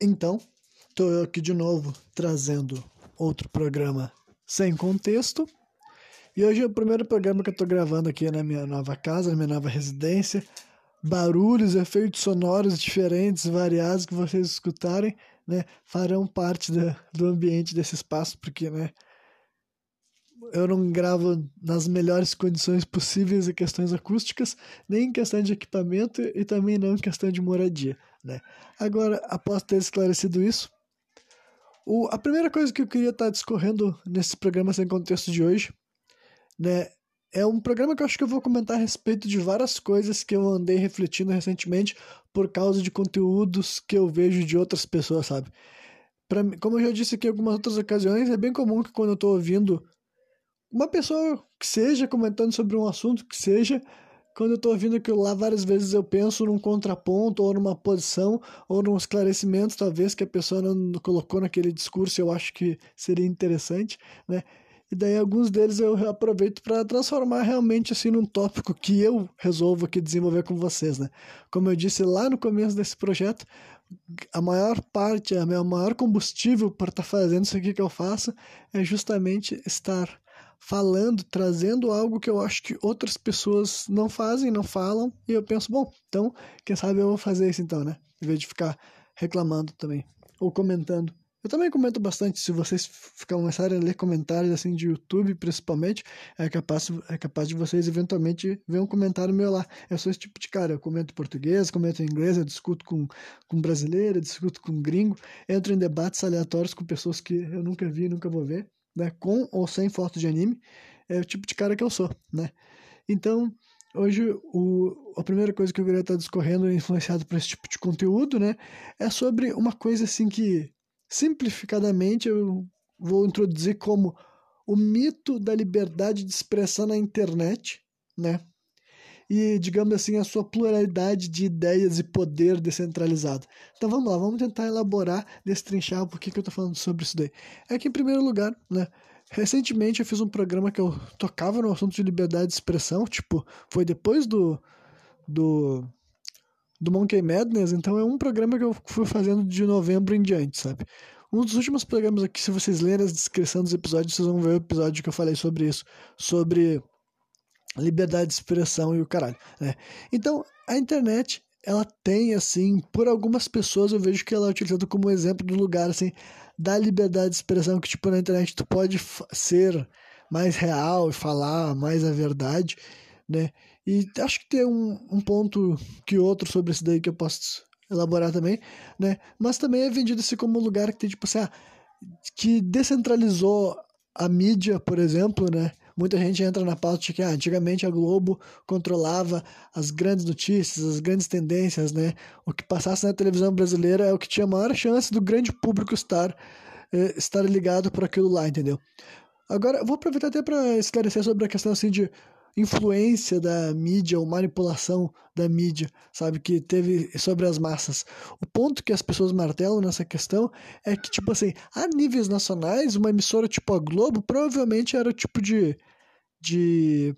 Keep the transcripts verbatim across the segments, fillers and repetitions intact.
Então, estou eu aqui de novo trazendo outro programa sem contexto. E hoje é o primeiro programa que eu estou gravando aqui na minha nova casa, na minha nova residência. Barulhos, efeitos sonoros diferentes, variados, que vocês escutarem, né, farão parte da, do ambiente desse espaço, porque, né, eu não gravo nas melhores condições possíveis em questões acústicas, nem em questão de equipamento e também não em questão de moradia, né? Agora, após ter esclarecido isso, o, a primeira coisa que eu queria estar discorrendo nesse programa sem contexto de hoje, né, é um programa que eu acho que eu vou comentar a respeito de várias coisas que eu andei refletindo recentemente por causa de conteúdos que eu vejo de outras pessoas, sabe? Pra, como eu já disse aqui em algumas outras ocasiões, é bem comum que quando eu estou ouvindo uma pessoa que seja comentando sobre um assunto que seja, quando eu tô ouvindo aquilo lá, várias vezes eu penso num contraponto, ou numa posição, ou num esclarecimento, talvez, que a pessoa não colocou naquele discurso, eu acho que seria interessante, né? E daí alguns deles eu aproveito para transformar realmente, assim, num tópico que eu resolvo aqui desenvolver com vocês, né? Como eu disse lá no começo desse projeto, a maior parte, a minha maior combustível para estar tá fazendo isso aqui que eu faço é justamente estar falando, trazendo algo que eu acho que outras pessoas não fazem, não falam, e eu penso, bom, então, quem sabe eu vou fazer isso então, né? Em vez de ficar reclamando também, ou comentando. Eu também comento bastante, se vocês começarem a ler comentários, assim, de YouTube, principalmente, é capaz, é capaz de vocês, eventualmente, ver um comentário meu lá. Eu sou esse tipo de cara, eu comento em português, comento em inglês, eu discuto com, com brasileiro, eu discuto com gringo, entro em debates aleatórios com pessoas que eu nunca vi e nunca vou ver. Né, com ou sem foto de anime, é o tipo de cara que eu sou, né? Então, hoje, o, a primeira coisa que eu queria estar discorrendo, influenciado por esse tipo de conteúdo, né, é sobre uma coisa assim que, simplificadamente, eu vou introduzir como o mito da liberdade de expressão na internet, né? E, digamos assim, a sua pluralidade de ideias e poder descentralizado. Então vamos lá, vamos tentar elaborar, destrinchar por que que eu tô falando sobre isso daí. É que, em primeiro lugar, né, recentemente eu fiz um programa que eu tocava no assunto de liberdade de expressão, tipo, foi depois do, do, do Monkey Madness, então é um programa que eu fui fazendo de novembro em diante, sabe? Um dos últimos programas aqui, se vocês lerem a descrição dos episódios, vocês vão ver o episódio que eu falei sobre isso, sobre liberdade de expressão e o caralho, né? Então, a internet, ela tem, assim, por algumas pessoas eu vejo que ela é utilizada como exemplo do lugar, assim, da liberdade de expressão, que, tipo, na internet tu pode ser mais real e falar mais a verdade, né? E acho que tem um, um ponto que outro sobre isso daí que eu posso elaborar também, né? Mas também é vendido, assim, como um lugar que tem, tipo, assim, ah, que descentralizou a mídia, por exemplo, né? Muita gente entra na pauta de que ah, antigamente a Globo controlava as grandes notícias, as grandes tendências, né? O que passasse na televisão brasileira é o que tinha maior chance do grande público estar, eh, estar ligado por aquilo lá, entendeu? Agora, vou aproveitar até para esclarecer sobre a questão assim, de influência da mídia ou manipulação da mídia, sabe, que teve sobre as massas. O ponto que as pessoas martelam nessa questão é que, tipo assim, a níveis nacionais, uma emissora tipo a Globo provavelmente era o tipo de, de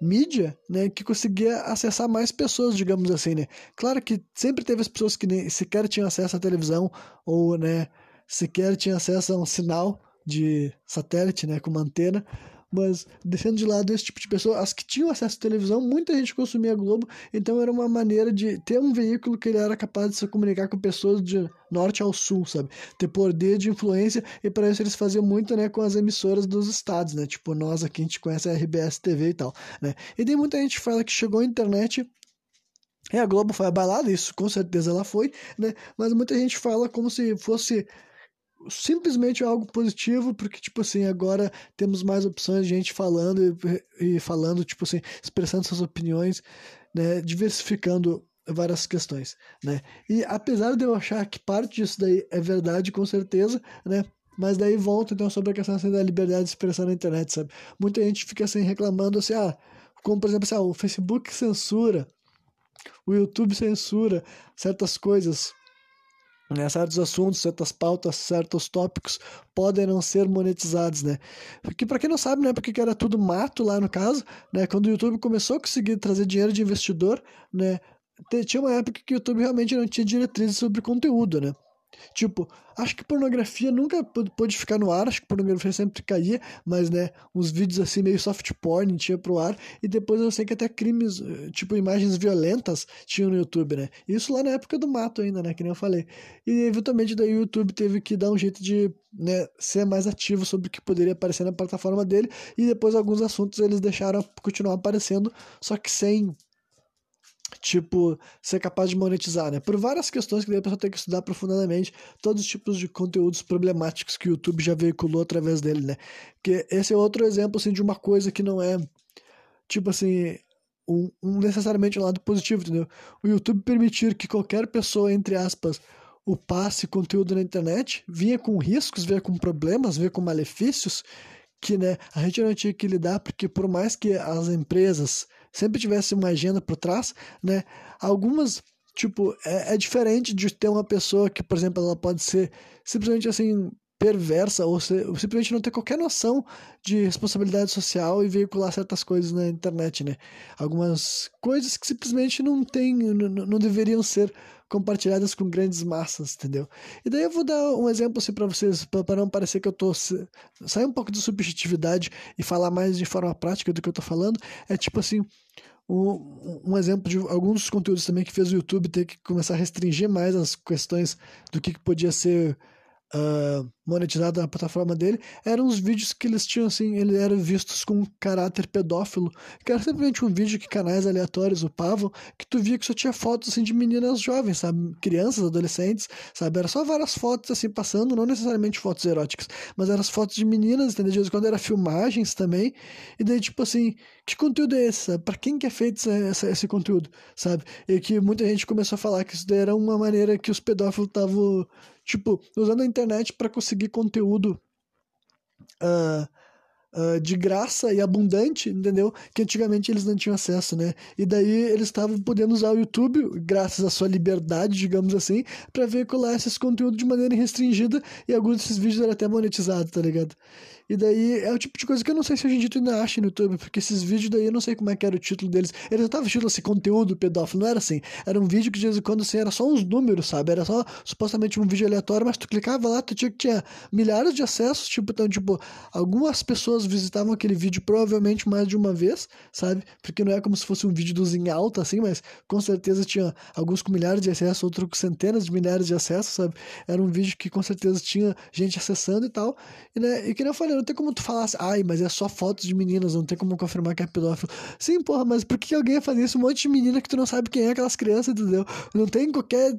mídia, né, que conseguia acessar mais pessoas, digamos assim, né. Claro que sempre teve as pessoas que nem sequer tinham acesso à televisão ou, né, sequer tinham acesso a um sinal de satélite, né, com uma antena. Mas, deixando de lado esse tipo de pessoa, as que tinham acesso à televisão, muita gente consumia Globo, então era uma maneira de ter um veículo que ele era capaz de se comunicar com pessoas de norte ao sul, sabe? Ter poder de influência, e para isso eles faziam muito, né, com as emissoras dos estados, né? Tipo, nós aqui, a gente conhece a R B S T V e tal, né? E tem muita gente que fala que chegou a internet e a Globo foi abalada, isso com certeza ela foi, né? Mas muita gente fala como se fosse simplesmente algo positivo, porque, tipo assim, agora temos mais opções de gente falando e, e falando, tipo assim, expressando suas opiniões, né, diversificando várias questões, né, e apesar de eu achar que parte disso daí é verdade, com certeza, né, mas daí volta, então, sobre a questão assim, da liberdade de expressão na internet, sabe, muita gente fica, assim, reclamando, assim, ah, como, por exemplo, assim, ah, o Facebook censura, o YouTube censura certas coisas, né, certos assuntos, certas pautas, certos tópicos podem não ser monetizados, né? Porque, para quem não sabe, né, porque era tudo mato lá no caso, né? Quando o YouTube começou a conseguir trazer dinheiro de investidor, né? Tinha uma época que o YouTube realmente não tinha diretrizes sobre conteúdo, né? Tipo, acho que pornografia nunca pôde ficar no ar, acho que pornografia sempre caía, mas, né, uns vídeos assim meio soft porn tinha pro ar, e depois eu sei que até crimes, tipo, imagens violentas tinham no YouTube, né, isso lá na época do mato ainda, né, que nem eu falei, e eventualmente daí o YouTube teve que dar um jeito de, né, ser mais ativo sobre o que poderia aparecer na plataforma dele, e depois alguns assuntos eles deixaram continuar aparecendo, só que sem... tipo, ser capaz de monetizar, né? Por várias questões que daí a pessoa tem que estudar profundamente, todos os tipos de conteúdos problemáticos que o YouTube já veiculou através dele, né? Porque esse é outro exemplo, assim, de uma coisa que não é, tipo assim, um, um necessariamente um lado positivo, entendeu? O YouTube permitir que qualquer pessoa, entre aspas, upasse conteúdo na internet, vinha com riscos, vinha com problemas, vinha com malefícios, que, né, a gente não tinha que lidar, porque por mais que as empresas... sempre tivesse uma agenda por trás, né? Algumas, tipo, é, é diferente de ter uma pessoa que, por exemplo, ela pode ser simplesmente, assim, perversa ou, ser, ou simplesmente não ter qualquer noção de responsabilidade social e veicular certas coisas na internet, né? Algumas coisas que simplesmente não tem, não, não deveriam ser compartilhadas com grandes massas, entendeu? E daí eu vou dar um exemplo assim para vocês, para não parecer que eu tô... sair um pouco de subjetividade e falar mais de forma prática do que eu tô falando. É tipo assim, um, um exemplo de alguns dos conteúdos também que fez o YouTube ter que começar a restringir mais as questões do que, que podia ser uh, monetizado na plataforma dele. Eram os vídeos que eles tinham, assim, eles eram vistos com um caráter pedófilo, que era simplesmente um vídeo que canais aleatórios upavam, que tu via que só tinha fotos, assim, de meninas jovens, sabe, crianças, adolescentes, sabe, era só várias fotos, assim, passando, não necessariamente fotos eróticas, mas eram as fotos de meninas, entendeu, de vez em quando eram filmagens também, e daí, tipo assim, que conteúdo é esse, sabe, pra quem que é feito essa, essa, esse conteúdo, sabe, e que muita gente começou a falar que isso daí era uma maneira que os pedófilos estavam, tipo, usando a internet pra conseguir seguir conteúdo uh, uh, de graça e abundante, entendeu? Que antigamente eles não tinham acesso, né? E daí eles estavam podendo usar o YouTube, graças à sua liberdade, digamos assim, para veicular esses conteúdos de maneira restringida, e alguns desses vídeos eram até monetizados, tá ligado? E daí é o tipo de coisa que eu não sei se hoje em dia tu ainda acha no YouTube, porque esses vídeos daí eu não sei como é que era o título deles. Eles não estavam título assim, conteúdo pedófilo, não era assim. Era um vídeo que de vez em quando assim, era só uns números, sabe? Era só supostamente um vídeo aleatório, mas tu clicava lá, tu tinha que tinha milhares de acessos, tipo, então, tipo, algumas pessoas visitavam aquele vídeo provavelmente mais de uma vez, sabe? Porque não é como se fosse um vídeo dos em alta, assim, mas com certeza tinha alguns com milhares de acessos, outros com centenas de milhares de acessos, sabe? Era um vídeo que com certeza tinha gente acessando e tal. E, né, e que nem eu falei, não tem como tu falar assim, ai, mas é só fotos de meninas, não tem como confirmar que é pedófilo. Sim, porra, mas por que alguém ia fazer isso? Um monte de menina que tu não sabe quem é aquelas crianças, entendeu? Não tem qualquer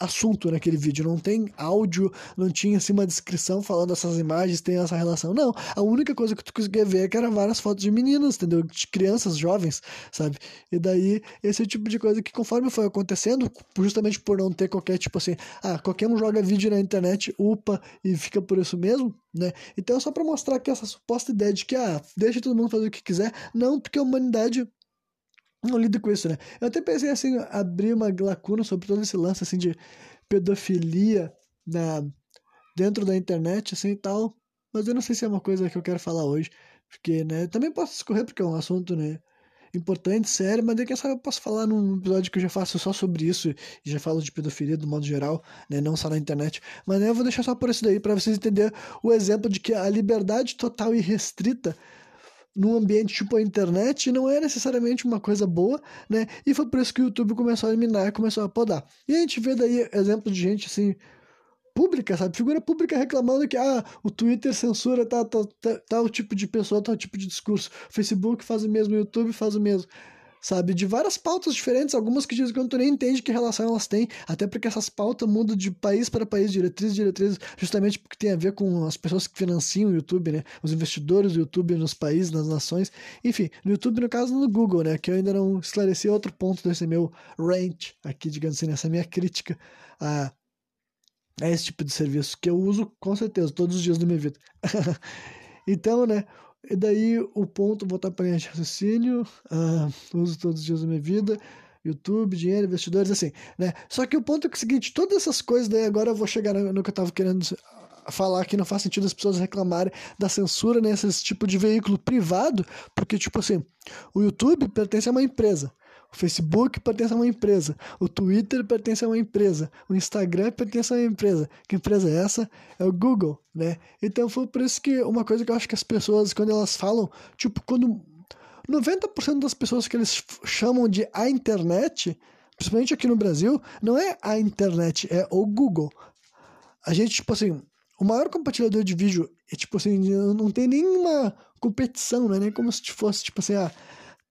assunto naquele vídeo, não tem áudio, não tinha assim uma descrição falando essas imagens, tem essa relação, não. A única coisa que tu conseguia ver é que eram várias fotos de meninas, entendeu? De crianças, jovens, sabe? E daí, esse é o tipo de coisa que conforme foi acontecendo, justamente por não ter qualquer tipo assim, ah, qualquer um joga vídeo na internet, upa e fica por isso mesmo, né? Então é só pra mostrar que essa suposta ideia de que, ah, deixa todo mundo fazer o que quiser, não, porque a humanidade... não lido com isso, né? Eu até pensei, assim, abrir uma lacuna sobre todo esse lance, assim, de pedofilia na, dentro da internet, assim, e tal. Mas eu não sei se é uma coisa que eu quero falar hoje. Porque, né, eu também posso escorrer, porque é um assunto, né, importante, sério. Mas daí, quem sabe, eu posso falar num episódio que eu já faço só sobre isso. E já falo de pedofilia, do modo geral, né, não só na internet. Mas, né, eu vou deixar só por isso daí, pra vocês entenderem o exemplo de que a liberdade total e restrita num ambiente tipo a internet, não é necessariamente uma coisa boa, né? E foi por isso que o YouTube começou a eliminar, começou a podar. E a gente vê daí exemplos de gente, assim, pública, sabe? Figura pública reclamando que, ah, o Twitter censura tal, tal, tal, tal tipo de pessoa, tal tipo de discurso. O Facebook faz o mesmo, o YouTube faz o mesmo. Sabe, de várias pautas diferentes, algumas que dizem que tu nem entende que relação elas têm, até porque essas pautas mudam de país para país, diretrizes, diretrizes, justamente porque tem a ver com as pessoas que financiam o YouTube, né, os investidores do YouTube nos países, nas nações, enfim, no YouTube, no caso, no Google, né, que eu ainda não esclareci outro ponto desse meu rant aqui, digamos assim, nessa minha crítica a... a esse tipo de serviço, que eu uso, com certeza, todos os dias da minha vida. Então, né, e daí o ponto, voltar para a linha de raciocínio, uh, uso todos os dias da minha vida, YouTube, dinheiro, investidores, assim, né? Só que o ponto é, que é o seguinte, todas essas coisas, daí agora eu vou chegar no, no que eu estava querendo falar, que não faz sentido as pessoas reclamarem da censura nesse, né, tipo de veículo privado, porque, tipo assim, o YouTube pertence a uma empresa. O Facebook pertence a uma empresa, o Twitter pertence a uma empresa, o Instagram pertence a uma empresa. Que empresa é essa? É o Google, né? Então foi por isso que uma coisa que eu acho que as pessoas, quando elas falam, tipo, quando noventa por cento das pessoas que eles chamam de a internet, principalmente aqui no Brasil, não é a internet, é o Google. A gente, tipo assim, o maior compartilhador de vídeo, é tipo assim, não tem nenhuma competição, né? Nem como se fosse, tipo assim, ah,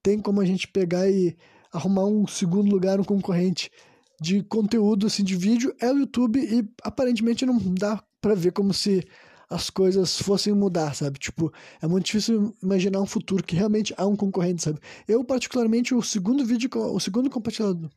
tem como a gente pegar e arrumar um segundo lugar, um concorrente de conteúdo, assim, de vídeo, é o YouTube, e aparentemente não dá pra ver como se as coisas fossem mudar, sabe? Tipo, é muito difícil imaginar um futuro que realmente há um concorrente, sabe? Eu, particularmente, o segundo vídeo, o segundo compartilhador,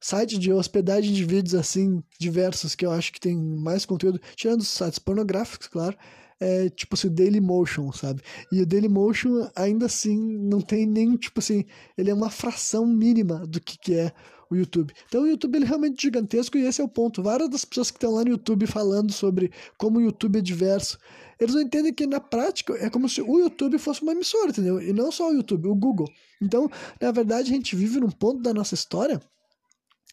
site de hospedagem de vídeos, assim, diversos, que eu acho que tem mais conteúdo, tirando os sites pornográficos, claro, é tipo assim, o Dailymotion, sabe? E o Dailymotion, ainda assim, não tem nem, tipo assim, ele é uma fração mínima do que, que é o YouTube. Então o YouTube, ele é realmente gigantesco, e esse é o ponto. Várias das pessoas que estão lá no YouTube falando sobre como o YouTube é diverso, eles não entendem que na prática é como se o YouTube fosse uma emissora, entendeu? E não só o YouTube, o Google. Então, na verdade, a gente vive num ponto da nossa história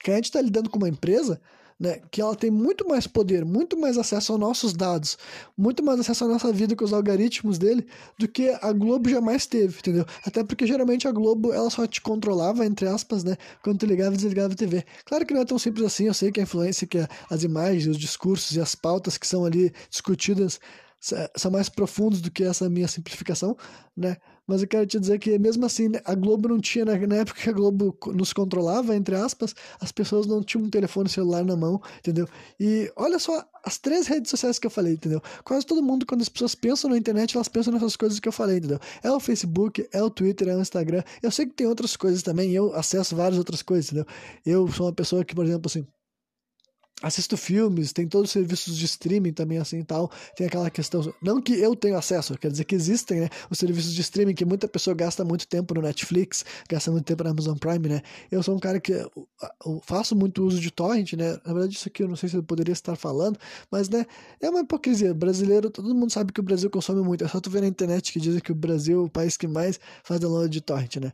que a gente está lidando com uma empresa, né, que ela tem muito mais poder, muito mais acesso aos nossos dados, muito mais acesso à nossa vida com os algoritmos dele, do que a Globo jamais teve, entendeu? Até porque geralmente a Globo, ela só te controlava, entre aspas, né, quando tu ligava e desligava a T V. Claro que não é tão simples assim, eu sei que a influência, que as imagens, os discursos e as pautas que são ali discutidas são mais profundos do que essa minha simplificação, né? Mas eu quero te dizer que mesmo assim, a Globo não tinha, na época que a Globo nos controlava, entre aspas, as pessoas não tinham um telefone celular na mão, entendeu? E olha só as três redes sociais que eu falei, entendeu? Quase todo mundo, quando as pessoas pensam na internet, elas pensam nessas coisas que eu falei, entendeu? É o Facebook, é o Twitter, é o Instagram. Eu sei que tem outras coisas também, eu acesso várias outras coisas, entendeu? Eu sou uma pessoa que, por exemplo, assim, assisto filmes, tem todos os serviços de streaming também, assim, e tal, tem aquela questão, não que eu tenho acesso, quer dizer que existem, né, os serviços de streaming, que muita pessoa gasta muito tempo no Netflix, gasta muito tempo na Amazon Prime, né, eu sou um cara que eu, eu faço muito uso de torrent, né, na verdade isso aqui eu não sei se eu poderia estar falando, mas, né, é uma hipocrisia, brasileiro, todo mundo sabe que o Brasil consome muito, é só tu ver na internet que dizem que o Brasil é o país que mais faz download de torrent, né,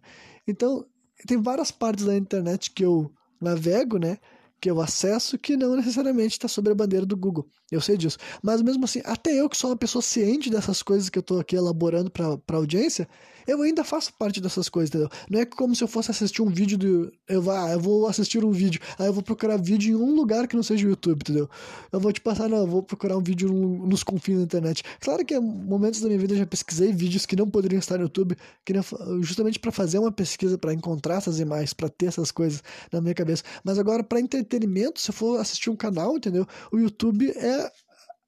então, tem várias partes da internet que eu navego, né, que eu acesso, que não necessariamente está sobre a bandeira do Google. Eu sei disso. Mas mesmo assim, até eu que sou uma pessoa ciente dessas coisas que eu estou aqui elaborando para a audiência, eu ainda faço parte dessas coisas, entendeu? Não é como se eu fosse assistir um vídeo do... Eu, ah, eu vou assistir um vídeo, aí ah, eu vou procurar vídeo em um lugar que não seja o YouTube, entendeu? Eu vou te passar, não, eu vou procurar um vídeo no, nos confins da internet. Claro que em momentos da minha vida eu já pesquisei vídeos que não poderiam estar no YouTube, que não, justamente para fazer uma pesquisa, para encontrar essas imagens, para ter essas coisas na minha cabeça. Mas agora, para entender entretenimento, se eu for assistir um canal, entendeu? O YouTube é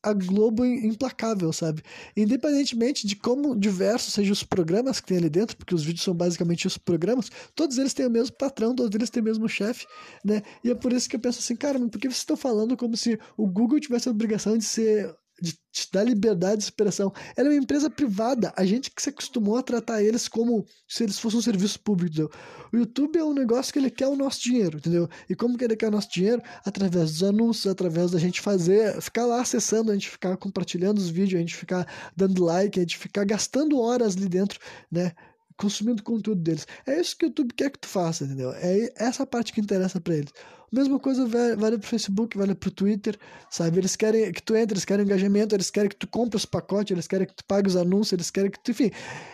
a Globo implacável, sabe? Independentemente de como diversos sejam os programas que tem ali dentro, porque os vídeos são basicamente os programas, todos eles têm o mesmo patrão, todos eles têm o mesmo chefe, né? E é por isso que eu penso assim, cara, por que vocês estão falando como se o Google tivesse a obrigação de ser... de te dar liberdade de expressão? Ela é uma empresa privada, a gente que se acostumou a tratar eles como se eles fossem um serviço público, entendeu? O YouTube é um negócio que ele quer o nosso dinheiro, entendeu? E como que ele quer o nosso dinheiro? Através dos anúncios, através da gente fazer, ficar lá acessando, a gente ficar compartilhando os vídeos, a gente ficar dando like, a gente ficar gastando horas ali dentro, né? Consumindo conteúdo deles. É isso que o YouTube quer que tu faça, entendeu? É essa parte que interessa pra eles. Mesma coisa vale pro Facebook, vale pro Twitter, sabe? Eles querem que tu entre, eles querem engajamento, eles querem que tu compre os pacotes, eles querem que tu pague os anúncios, eles querem que tu... Enfim,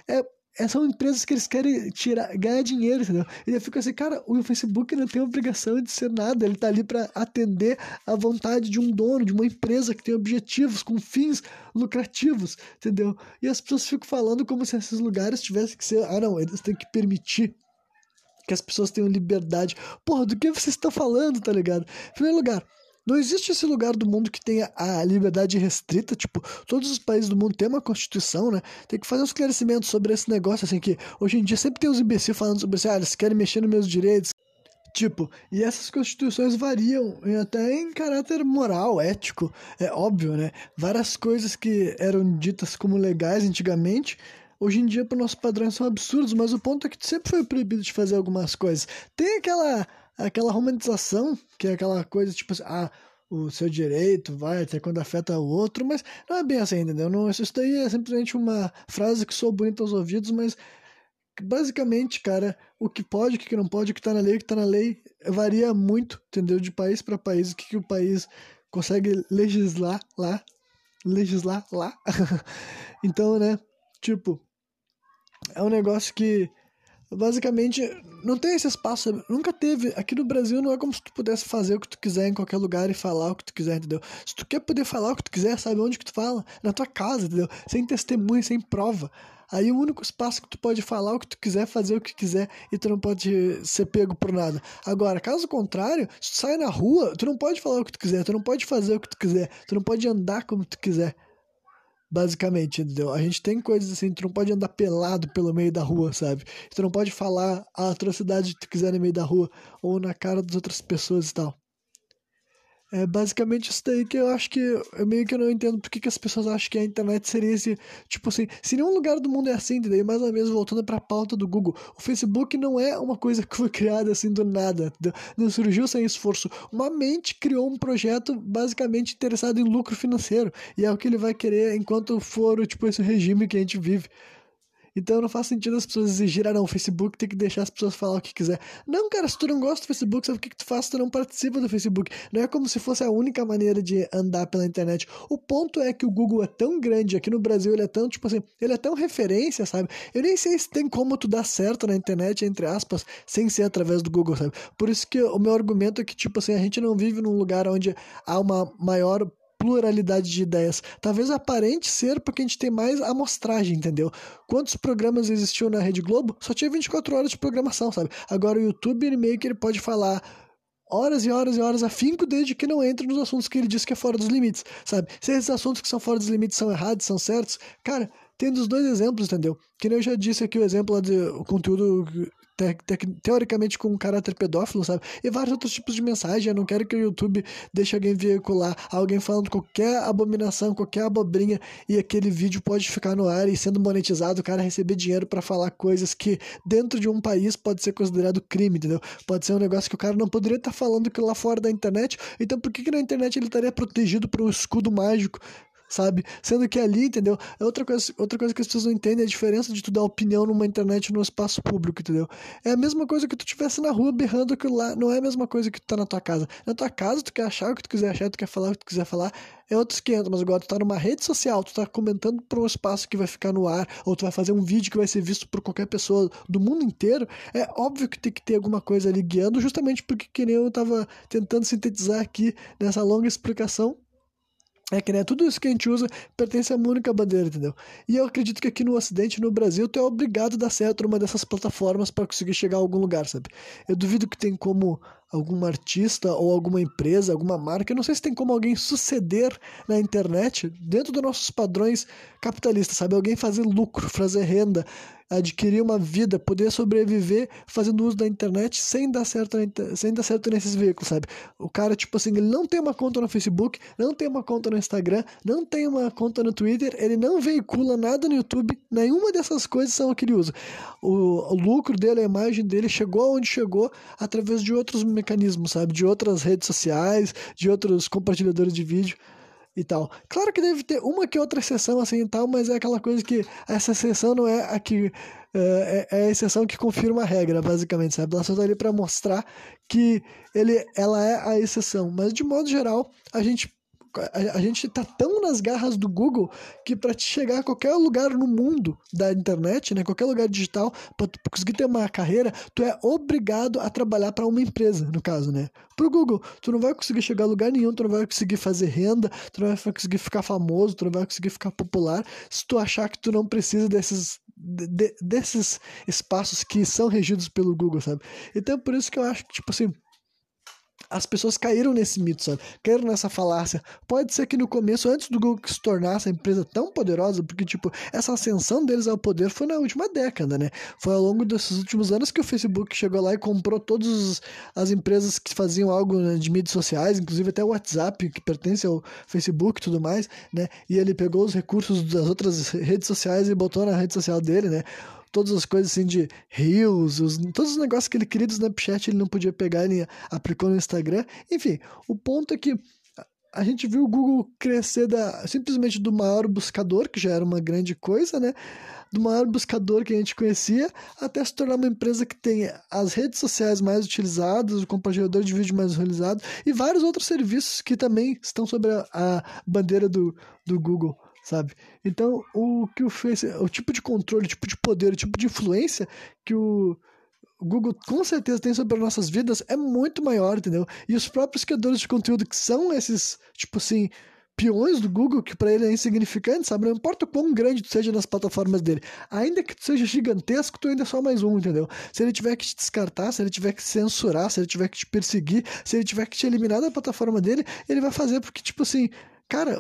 é... são empresas que eles querem tirar, ganhar dinheiro, entendeu? E eu fico assim, cara, o Facebook não tem obrigação de ser nada, ele tá ali para atender a vontade de um dono, de uma empresa que tem objetivos, com fins lucrativos, entendeu? E as pessoas ficam falando como se esses lugares tivessem que ser, ah não, eles têm que permitir que as pessoas tenham liberdade. Porra, do que vocês estão falando, tá ligado? Em primeiro lugar, não existe esse lugar do mundo que tenha a liberdade restrita, tipo, todos os países do mundo têm uma constituição, né? Tem que fazer um esclarecimento sobre esse negócio, assim, que hoje em dia sempre tem uns imbecis falando sobre isso, ah, eles querem mexer nos meus direitos, tipo, e essas constituições variam até em caráter moral, ético, é óbvio, né? Várias coisas que eram ditas como legais antigamente, hoje em dia, para nossos padrões, são absurdos, mas o ponto é que sempre foi proibido de fazer algumas coisas. Tem aquela... aquela romantização, que é aquela coisa tipo assim, ah, o seu direito vai até quando afeta o outro, mas não é bem assim, entendeu? Não, isso daí é simplesmente uma frase que soa bonita aos ouvidos, mas basicamente, cara, o que pode, o que não pode, o que tá na lei, o que tá na lei, varia muito, entendeu? De país para país, o que, que o país consegue legislar lá, legislar lá. Então, né, tipo, é um negócio que, basicamente, não tem esse espaço, nunca teve. Aqui no Brasil não é como se tu pudesse fazer o que tu quiser em qualquer lugar e falar o que tu quiser, entendeu? Se tu quer poder falar o que tu quiser, sabe onde que tu fala? Na tua casa, entendeu? Sem testemunha, sem prova. Aí o único espaço que tu pode falar o que tu quiser, fazer o que quiser, e tu não pode ser pego por nada. Agora, caso contrário, se tu sai na rua, tu não pode falar o que tu quiser, tu não pode fazer o que tu quiser, tu não pode andar como tu quiser. Basicamente, entendeu? A gente tem coisas assim, tu não pode andar pelado pelo meio da rua, sabe? Tu não pode falar a atrocidade que tu quiser no meio da rua ou na cara das outras pessoas e tal. É basicamente isso daí que eu acho que... Eu meio que não entendo porque que as pessoas acham que a internet seria esse... Tipo assim, se nenhum lugar do mundo é assim, entendeu? E mais ou menos, voltando pra pauta do Google, o Facebook não é uma coisa que foi criada assim do nada, entendeu? Não surgiu sem esforço. Uma mente criou um projeto basicamente interessado em lucro financeiro. E é o que ele vai querer enquanto for, tipo, esse regime que a gente vive. Então não faz sentido as pessoas exigirem, ah, não, o Facebook tem que deixar as pessoas falar o que quiser. Não, cara, se tu não gosta do Facebook, sabe o que, que tu faz se tu não participa do Facebook? Não é como se fosse a única maneira de andar pela internet. O ponto é que o Google é tão grande, aqui no Brasil ele é tão, tipo assim, ele é tão referência, sabe? Eu nem sei se tem como tu dar certo na internet, entre aspas, sem ser através do Google, sabe? Por isso que o meu argumento é que, tipo assim, a gente não vive num lugar onde há uma maior pluralidade de ideias. Talvez aparente ser porque a gente tem mais amostragem, entendeu? Quantos programas existiam na Rede Globo? Só tinha vinte e quatro horas de programação, sabe? Agora o YouTube, ele meio que ele pode falar horas e horas e horas afinco, desde que não entre nos assuntos que ele diz que é fora dos limites, sabe? Se esses assuntos que são fora dos limites são errados, são certos, cara, tem dos dois exemplos, entendeu? Que nem eu já disse aqui o exemplo lá do conteúdo... Te, te, teoricamente com um caráter pedófilo, sabe? E vários outros tipos de mensagem. Eu não quero que o YouTube deixe alguém veicular alguém falando qualquer abominação, qualquer abobrinha, e aquele vídeo pode ficar no ar e sendo monetizado, o cara receber dinheiro pra falar coisas que dentro de um país pode ser considerado crime, entendeu? Pode ser um negócio que o cara não poderia estar tá falando que lá fora da internet. Então por que que na internet ele estaria protegido por um escudo mágico, sabe? Sendo que ali, entendeu? Outra coisa, outra coisa que as pessoas não entendem é a diferença de tu dar opinião numa internet e num espaço público, entendeu? É a mesma coisa que tu estivesse na rua berrando aquilo lá, não é a mesma coisa que tu tá na tua casa. Na tua casa, tu quer achar o que tu quiser achar, tu quer falar o que tu quiser falar, é outros quinhentos, mas agora tu tá numa rede social, tu tá comentando pra um espaço que vai ficar no ar, ou tu vai fazer um vídeo que vai ser visto por qualquer pessoa do mundo inteiro, é óbvio que tem que ter alguma coisa ali guiando, justamente porque, que nem eu tava tentando sintetizar aqui nessa longa explicação, é que, né, tudo isso que a gente usa pertence a uma única bandeira, entendeu? E eu acredito que aqui no Ocidente, no Brasil, tu é obrigado a dar certo numa dessas plataformas para conseguir chegar a algum lugar, sabe? Eu duvido que tem como algum artista ou alguma empresa, alguma marca, eu não sei se tem como alguém suceder na internet dentro dos nossos padrões capitalistas, sabe? Alguém fazer lucro, fazer renda, adquirir uma vida, poder sobreviver fazendo uso da internet sem dar certo, sem dar certo nesses veículos, sabe? O cara, tipo assim, ele não tem uma conta no Facebook, não tem uma conta no Instagram, não tem uma conta no Twitter, ele não veicula nada no YouTube, nenhuma dessas coisas são o que ele usa. O, o lucro dele, a imagem dele chegou onde chegou através de outros mecanismos, sabe? De outras redes sociais, de outros compartilhadores de vídeo e tal. Claro que deve ter uma que outra exceção assim e tal, mas é aquela coisa que essa exceção não é a que... É, é a exceção que confirma a regra, basicamente, sabe? Ela só tá ali pra mostrar que ele, ela é a exceção. Mas, de modo geral, a gente... A gente tá tão nas garras do Google que pra te chegar a qualquer lugar no mundo da internet, né, qualquer lugar digital, pra tu conseguir ter uma carreira, tu é obrigado a trabalhar pra uma empresa, no caso, né? Pro Google, tu não vai conseguir chegar a lugar nenhum, tu não vai conseguir fazer renda, tu não vai conseguir ficar famoso, tu não vai conseguir ficar popular, se tu achar que tu não precisa desses... De, desses espaços que são regidos pelo Google, sabe? Então é por isso que eu acho que, tipo assim, as pessoas caíram nesse mito, sabe? Caíram nessa falácia. Pode ser que no começo, antes do Google se tornar essa empresa tão poderosa, porque, tipo, essa ascensão deles ao poder foi na última década, né? Foi ao longo desses últimos anos que o Facebook chegou lá e comprou todas as empresas que faziam algo, né, de mídias sociais, inclusive até o WhatsApp, que pertence ao Facebook e tudo mais, né? E ele pegou os recursos das outras redes sociais e botou na rede social dele, né? Todas as coisas assim de reels, os, todos os negócios que ele queria do Snapchat, ele não podia pegar, ele aplicou no Instagram. Enfim, o ponto é que a gente viu o Google crescer da, simplesmente do maior buscador, que já era uma grande coisa, né? Do maior buscador que a gente conhecia, até se tornar uma empresa que tem as redes sociais mais utilizadas, o compartilhador de vídeo mais realizado e vários outros serviços que também estão sobre a, a bandeira do, do Google, sabe? Então, o que o Facebook, o tipo de controle, o tipo de poder, o tipo de influência que o O Google com certeza tem sobre as nossas vidas é muito maior, entendeu? E os próprios criadores de conteúdo que são esses, tipo assim, peões do Google, que pra ele é insignificante, sabe? Não importa o quão grande tu seja nas plataformas dele. Ainda que tu seja gigantesco, tu ainda é só mais um, entendeu? Se ele tiver que te descartar, se ele tiver que censurar, se ele tiver que te perseguir, se ele tiver que te eliminar da plataforma dele, ele vai fazer porque, tipo assim, cara...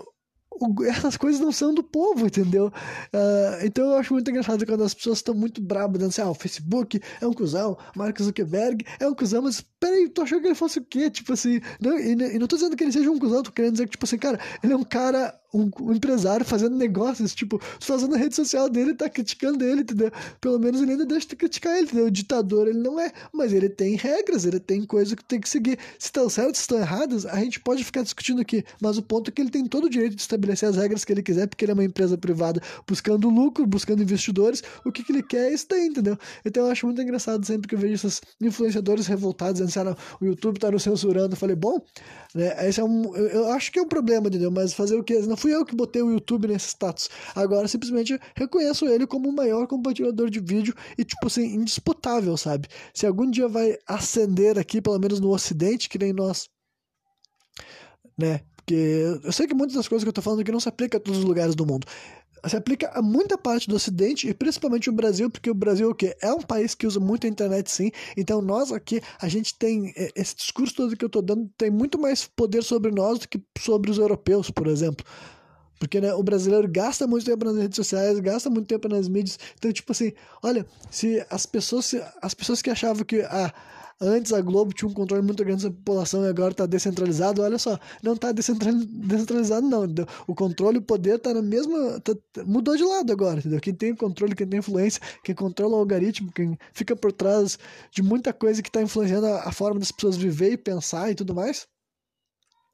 essas coisas não são do povo, entendeu? Uh, então eu acho muito engraçado quando as pessoas estão muito bravas, dizendo assim, ah, o Facebook é um cuzão, Mark Zuckerberg é um cuzão, mas peraí, tu achou que ele fosse o quê? Tipo assim, não, e, e não tô dizendo que ele seja um cuzão, tô querendo dizer que, tipo assim, cara, ele é um cara, um, um empresário fazendo negócios, tipo, fazendo a rede social dele, tá criticando ele, entendeu? Pelo menos ele ainda deixa de criticar ele, entendeu? O ditador ele não é, mas ele tem regras, ele tem coisa que tem que seguir. Se estão certas, se estão erradas, a gente pode ficar discutindo aqui, mas o ponto é que ele tem todo o direito de estabelecer as regras que ele quiser, porque ele é uma empresa privada buscando lucro, buscando investidores, o que, que ele quer é isso daí, entendeu? Então eu acho muito engraçado sempre que eu vejo esses influenciadores revoltados, dizendo assim, ah, o YouTube tá nos censurando. Eu falei, bom, né, esse é um, eu, eu acho que é um problema, entendeu? Mas fazer o quê? Não fui eu que botei o YouTube nesse status. Agora simplesmente reconheço ele como o maior compartilhador de vídeo e, tipo assim, indisputável, sabe? Se algum dia vai ascender aqui, pelo menos no Ocidente, que nem nós, né? Porque eu sei que muitas das coisas que eu tô falando aqui não se aplica a todos os lugares do mundo. Se aplica a muita parte do Ocidente e principalmente o Brasil, porque o Brasil o quê? É um país que usa muito a internet, sim. Então nós aqui, a gente tem esse discurso todo que eu tô dando, tem muito mais poder sobre nós do que sobre os europeus, por exemplo. Porque, né, o brasileiro gasta muito tempo nas redes sociais, gasta muito tempo nas mídias. Então, tipo assim, olha, se as pessoas, se as pessoas que achavam que a antes a Globo tinha um controle muito grande sobre a população e agora está descentralizado, olha só, não está descentralizado não, entendeu? O controle, o poder está na mesma, tá, mudou de lado agora, entendeu? Quem tem controle, quem tem influência, quem controla o algoritmo, quem fica por trás de muita coisa que está influenciando a, a forma das pessoas viver e pensar e tudo mais,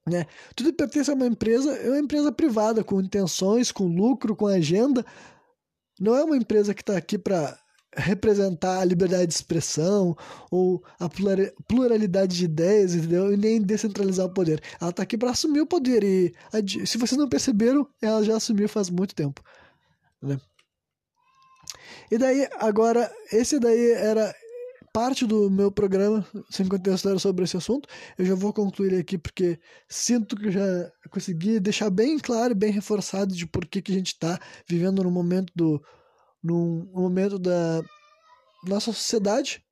né? Tudo pertence a uma empresa, é uma empresa privada, com intenções, com lucro, com agenda, não é uma empresa que está aqui para representar a liberdade de expressão ou a pluralidade de ideias, entendeu? E nem descentralizar o poder. Ela tá aqui para assumir o poder e, se vocês não perceberam, ela já assumiu faz muito tempo, né? E daí, agora, esse daí era parte do meu programa Sem Contexto era sobre esse assunto. Eu já vou concluir aqui porque sinto que eu já consegui deixar bem claro e bem reforçado de por que que a gente tá vivendo no momento do num momento da nossa sociedade,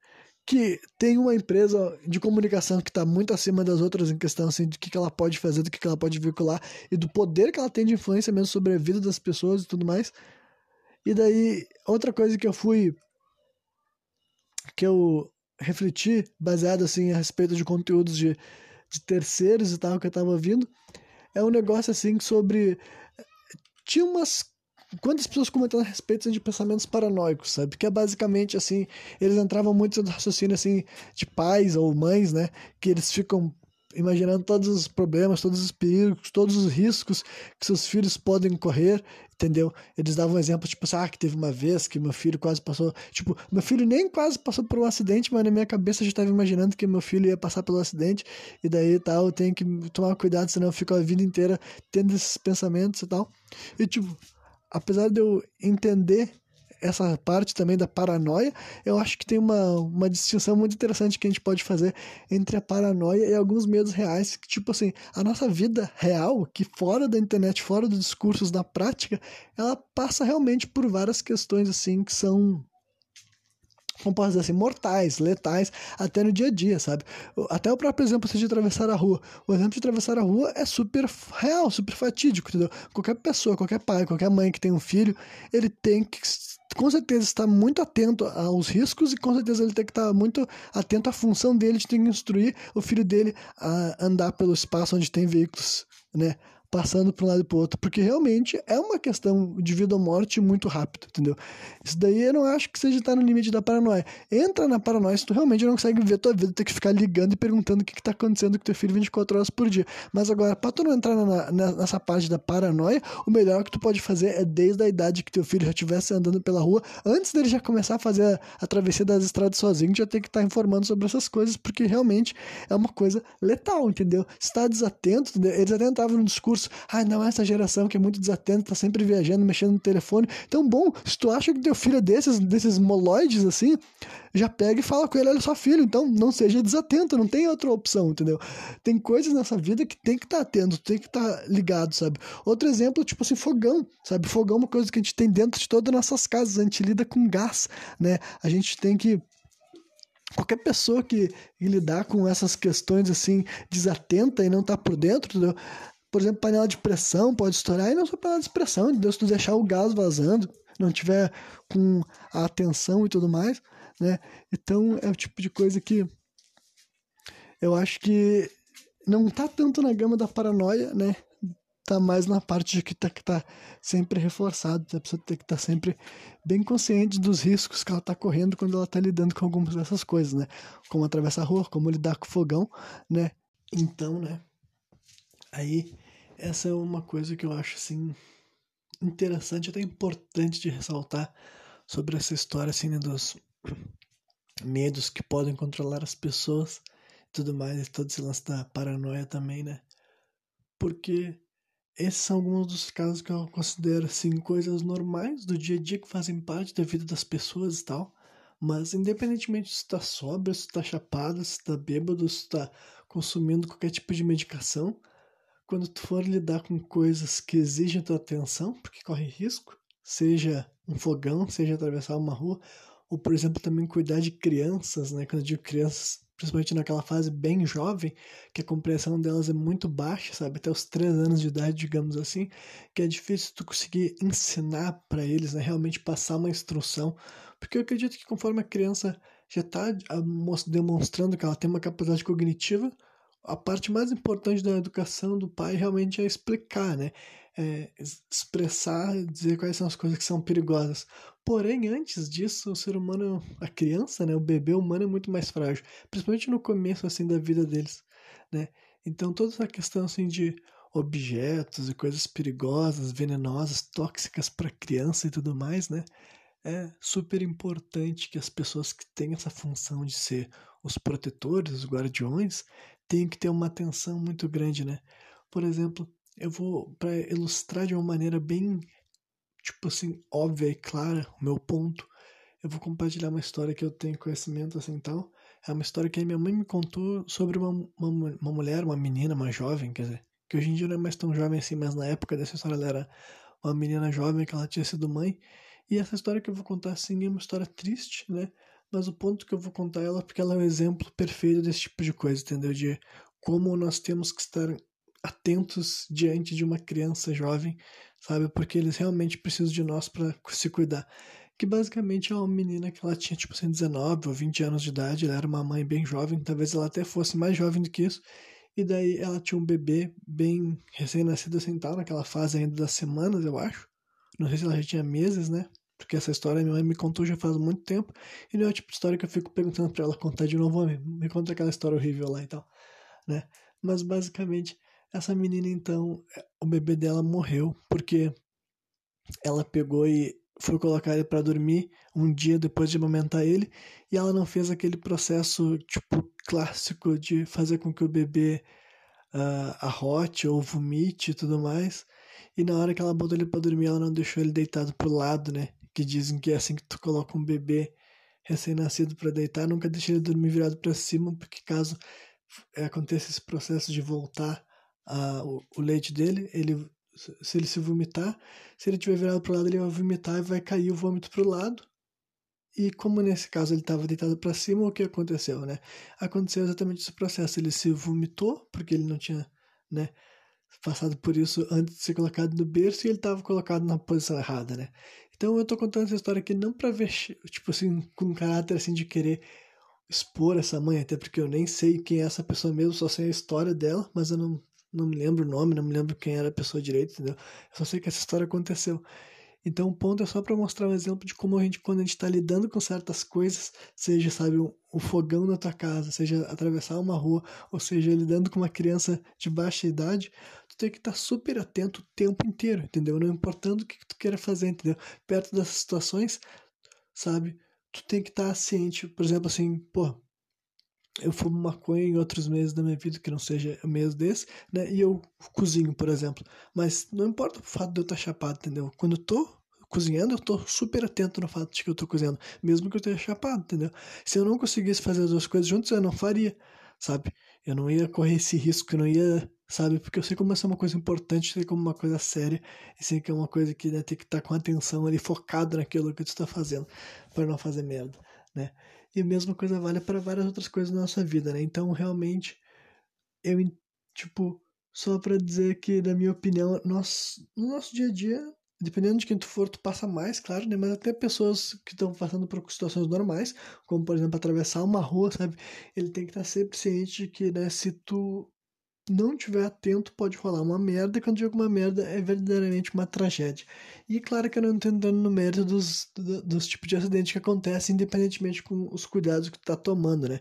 que tem uma empresa de comunicação que está muito acima das outras em questão assim, do que, que ela pode fazer, do que, que ela pode veicular e do poder que ela tem de influência mesmo sobre a vida das pessoas e tudo mais. E daí, outra coisa que eu fui, que eu refleti, baseado assim, a respeito de conteúdos de, de terceiros e tal, que eu estava ouvindo, é um negócio assim sobre... Tinha umas... Quantas pessoas comentaram a respeito de pensamentos paranoicos, sabe? Que é basicamente, assim, eles entravam muito no raciocínio, assim, de pais ou mães, né? Que eles ficam imaginando todos os problemas, todos os perigos, todos os riscos que seus filhos podem correr, entendeu? Eles davam exemplos, tipo, ah, que teve uma vez que meu filho quase passou... Tipo, meu filho nem quase passou por um acidente, mas na minha cabeça eu já estava imaginando que meu filho ia passar pelo acidente, e daí, tal, eu tenho que tomar cuidado, senão eu fico a vida inteira tendo esses pensamentos e tal. E, tipo... Apesar de eu entender essa parte também da paranoia, eu acho que tem uma, uma distinção muito interessante que a gente pode fazer entre a paranoia e alguns medos reais, que tipo assim, a nossa vida real, que fora da internet, fora dos discursos, na prática, ela passa realmente por várias questões assim que são... como posso dizer assim, mortais, letais, até no dia a dia, sabe? Até o próprio exemplo de atravessar a rua. O exemplo de atravessar a rua é super real, super fatídico, entendeu? Qualquer pessoa, qualquer pai, qualquer mãe que tem um filho, ele tem que, com certeza, estar muito atento aos riscos e, com certeza, ele tem que estar muito atento à função dele de ter que instruir o filho dele a andar pelo espaço onde tem veículos, né? passando para um lado e para o outro, porque realmente é uma questão de vida ou morte muito rápido, entendeu? Isso daí eu não acho que seja estar no limite da paranoia. Entra na paranoia se tu realmente não consegue ver tua vida, ter que ficar ligando e perguntando o que está acontecendo com teu filho vinte e quatro horas por dia. Mas agora, para tu não entrar na, na, nessa parte da paranoia, o melhor que tu pode fazer é desde a idade que teu filho já estivesse andando pela rua, antes dele já começar a fazer a, a travessia das estradas sozinho, já tem que estar informando sobre essas coisas, porque realmente é uma coisa letal, entendeu? Se está desatento, entendeu? Eles até estavam no discurso: ah, não, essa geração que é muito desatenta, tá sempre viajando, mexendo no telefone. Então, bom, se tu acha que teu filho é desses, desses moloides, assim, já pega e fala com ele: olha só, filho, então não seja desatento, não tem outra opção, entendeu? Tem coisas nessa vida que tem que estar tá atento, tem que estar tá ligado, sabe? Outro exemplo, tipo assim, fogão, sabe? Fogão é uma coisa que a gente tem dentro de todas as nossas casas, a gente lida com gás, né? A gente tem que... Qualquer pessoa que lidar com essas questões, assim, desatenta e não tá por dentro, entendeu? Por exemplo, panela de pressão pode estourar, e não só panela de pressão, entendeu? Se tu deixar o gás vazando, não tiver com a atenção e tudo mais, né? Então, é o tipo de coisa que eu acho que não tá tanto na gama da paranoia, né? Tá mais na parte de que tá, que tá sempre reforçado, a pessoa tem que estar tá sempre bem consciente dos riscos que ela tá correndo quando ela tá lidando com algumas dessas coisas, né? Como atravessar a rua, como lidar com o fogão, né? Então, né? Aí... Essa é uma coisa que eu acho, assim, interessante, até importante de ressaltar sobre essa história, assim, né, dos medos que podem controlar as pessoas e tudo mais, e todo esse lance da paranoia também, né? Porque esses são alguns dos casos que eu considero, assim, coisas normais do dia a dia que fazem parte da vida das pessoas e tal, mas independentemente se tá sóbrio, se tá chapado, se tá bêbado, se tá consumindo qualquer tipo de medicação... Quando tu for lidar com coisas que exigem tua atenção, porque corre risco, seja um fogão, seja atravessar uma rua, ou, por exemplo, também cuidar de crianças, né? Quando eu digo crianças, principalmente naquela fase bem jovem, que a compreensão delas é muito baixa, sabe? Até os três anos de idade, digamos assim, que é difícil tu conseguir ensinar para eles, né? Realmente passar uma instrução, porque eu acredito que conforme a criança já está demonstrando que ela tem uma capacidade cognitiva, a parte mais importante da educação do pai realmente é explicar, né? É expressar, dizer quais são as coisas que são perigosas. Porém, antes disso, o ser humano, a criança, né? O bebê humano é muito mais frágil, principalmente no começo, assim, da vida deles, né? Então, toda essa questão, assim, de objetos e coisas perigosas, venenosas, tóxicas para criança e tudo mais, né? É super importante que as pessoas que têm essa função de ser os protetores, os guardiões, tem que ter uma atenção muito grande, né? Por exemplo, eu vou, para ilustrar de uma maneira bem, tipo assim, óbvia e clara o meu ponto, eu vou compartilhar uma história que eu tenho conhecimento, assim, tal. É uma história que a minha mãe me contou sobre uma, uma, uma mulher, uma menina, uma jovem, quer dizer, que hoje em dia não é mais tão jovem assim, mas na época dessa história ela era uma menina jovem, que ela tinha sido mãe. E essa história que eu vou contar, assim, é uma história triste, né? Mas o ponto que eu vou contar ela, porque ela é um exemplo perfeito desse tipo de coisa, entendeu? De como nós temos que estar atentos diante de uma criança jovem, sabe? Porque eles realmente precisam de nós para se cuidar. Que basicamente é uma menina que ela tinha, tipo, dezenove ou vinte anos de idade, ela era uma mãe bem jovem, talvez ela até fosse mais jovem do que isso. E daí ela tinha um bebê bem recém-nascido, assim, tal, naquela fase ainda das semanas, eu acho. Não sei se ela já tinha meses, né? Porque essa história minha mãe me contou já faz muito tempo, e não é o tipo de história que eu fico perguntando pra ela contar de novo, me, me conta aquela história horrível lá e tal, né? Mas basicamente, essa menina então, o bebê dela morreu, porque ela pegou e foi colocar ele pra dormir um dia depois de amamentar ele, e ela não fez aquele processo, tipo, clássico de fazer com que o bebê uh, arrote ou vomite e tudo mais, e na hora que ela botou ele pra dormir, ela não deixou ele deitado pro lado, né? Que dizem que é assim que tu coloca um bebê recém-nascido para deitar, nunca deixa ele dormir virado para cima, porque caso aconteça esse processo de voltar a, o, o leite dele, ele, se ele se vomitar, se ele tiver virado para o lado, ele vai vomitar e vai cair o vômito para o lado. E como nesse caso ele estava deitado para cima, o que aconteceu, né? Aconteceu exatamente esse processo, ele se vomitou, porque ele não tinha, né, passado por isso antes de ser colocado no berço, e ele estava colocado na posição errada, né? Então eu tô contando essa história aqui não pra ver, tipo assim, com um caráter assim de querer expor essa mãe, até porque eu nem sei quem é essa pessoa mesmo, só sei a história dela, mas eu não não me lembro o nome, não me lembro quem era a pessoa direito, entendeu? Eu só sei que essa história aconteceu. Então o ponto é só para mostrar um exemplo de como a gente, quando a gente está lidando com certas coisas, seja, sabe, um, um fogão na tua casa, seja atravessar uma rua, ou seja, lidando com uma criança de baixa idade, tu tem que estar tá super atento o tempo inteiro, entendeu? Não importando o que, que tu queira fazer, entendeu? Perto dessas situações, sabe, tu tem que estar tá ciente, por exemplo, assim, pô, eu fumo maconha em outros meses da minha vida, que não seja o mês desse, né? E eu cozinho, por exemplo. Mas não importa o fato de eu estar chapado, entendeu? Quando eu tô cozinhando, eu tô super atento no fato de que eu tô cozinhando, mesmo que eu esteja chapado, entendeu? Se eu não conseguisse fazer as duas coisas juntas, eu não faria, sabe? Eu não ia correr esse risco, eu não ia, sabe? Porque eu sei como essa é uma coisa importante, sei como é uma coisa séria, e sei que é uma coisa que, né, tem que estar com atenção ali, focado naquilo que tu tá fazendo, para não fazer merda, né? E a mesma coisa vale para várias outras coisas da nossa vida, né? Então, realmente, eu, tipo, só para dizer que, na minha opinião, nós, no nosso dia a dia, dependendo de quem tu for, tu passa mais, claro, né? Mas até pessoas que estão passando por situações normais, como, por exemplo, atravessar uma rua, sabe? Ele tem que estar sempre ciente de que, né, se tu não tiver atento, pode rolar uma merda, e quando digo uma merda, é verdadeiramente uma tragédia. E claro que eu não estou entrando no mérito dos, dos, dos tipos de acidente que acontecem, independentemente com os cuidados que tu tá tomando, né?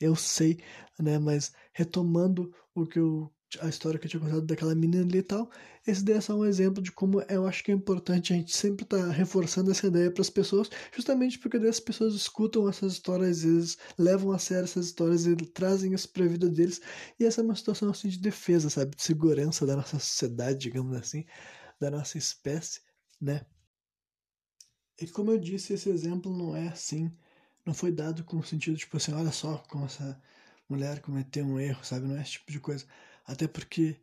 Eu sei, né? Mas retomando o que eu, a história que eu tinha contado daquela menina ali e tal, esse daí é só um exemplo de como eu acho que é importante a gente sempre estar tá reforçando essa ideia para as pessoas, justamente porque daí as pessoas escutam essas histórias, às vezes levam a sério essas histórias e trazem isso para a vida deles, e essa é uma situação assim de defesa, sabe, de segurança da nossa sociedade, digamos assim, da nossa espécie, né? E como eu disse, esse exemplo não é assim, não foi dado com o sentido tipo assim, olha só como essa mulher cometeu um erro, sabe, não é esse tipo de coisa. Até porque,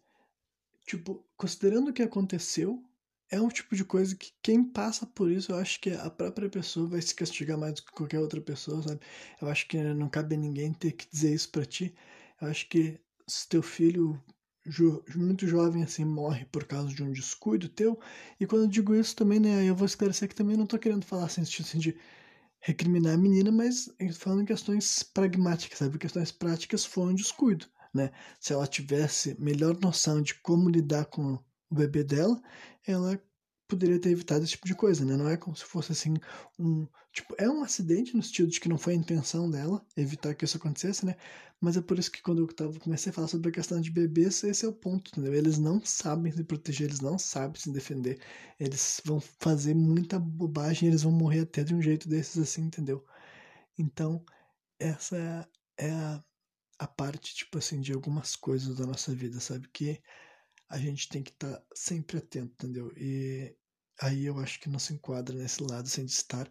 tipo, considerando o que aconteceu, é um tipo de coisa que quem passa por isso, eu acho que a própria pessoa vai se castigar mais do que qualquer outra pessoa, sabe? Eu acho que não cabe a ninguém ter que dizer isso pra ti. Eu acho que se teu filho, jo- muito jovem assim, morre por causa de um descuido teu, e quando eu digo isso também, né, eu vou esclarecer que também não tô querendo falar assim, assim de recriminar a menina, mas falando em questões pragmáticas, sabe? Questões práticas foram um descuido, né? Se ela tivesse melhor noção de como lidar com o bebê dela, ela poderia ter evitado esse tipo de coisa, né? Não é como se fosse assim um, tipo, é um acidente no sentido de que não foi a intenção dela evitar que isso acontecesse, né? Mas é por isso que quando eu tava, comecei a falar sobre a questão de bebês, esse é o ponto, entendeu? Eles não sabem se proteger, eles não sabem se defender, eles vão fazer muita bobagem, eles vão morrer até de um jeito desses assim, entendeu? Então, essa é a a parte, tipo assim, de algumas coisas da nossa vida, sabe? Que a gente tem que estar tá sempre atento, entendeu? E aí eu acho que não se enquadra nesse lado, assim, de estar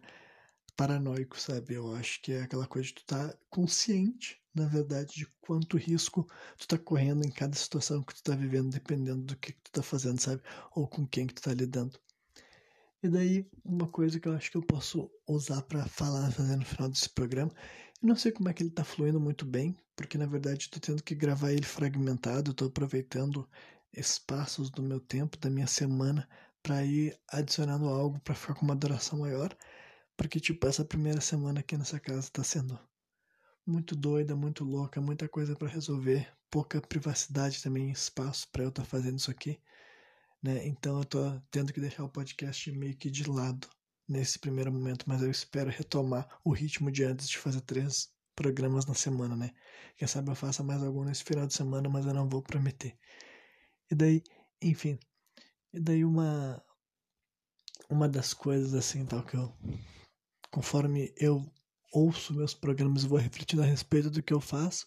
paranoico, sabe? Eu acho que é aquela coisa de tu estar tá consciente, na verdade, de quanto risco tu tá correndo em cada situação que tu tá vivendo, dependendo do que, que tu tá fazendo, sabe? Ou com quem que tu tá lidando. E daí, uma coisa que eu acho que eu posso usar para falar, fazer no final desse programa, eu não sei como é que ele tá fluindo muito bem, porque na verdade eu tô tendo que gravar ele fragmentado, eu tô aproveitando espaços do meu tempo, da minha semana, para ir adicionando algo para ficar com uma duração maior, porque tipo, essa primeira semana aqui nessa casa tá sendo muito doida, muito louca, muita coisa para resolver, pouca privacidade também, espaço para eu estar tá fazendo isso aqui, né? Então eu tô tendo que deixar o podcast meio que de lado nesse primeiro momento, mas eu espero retomar o ritmo de antes de fazer três programas na semana, né? Quem sabe eu faça mais algum nesse final de semana, mas eu não vou prometer. E daí, enfim, e daí uma uma das coisas assim, tal, que eu, conforme eu ouço meus programas e vou refletindo a respeito do que eu faço,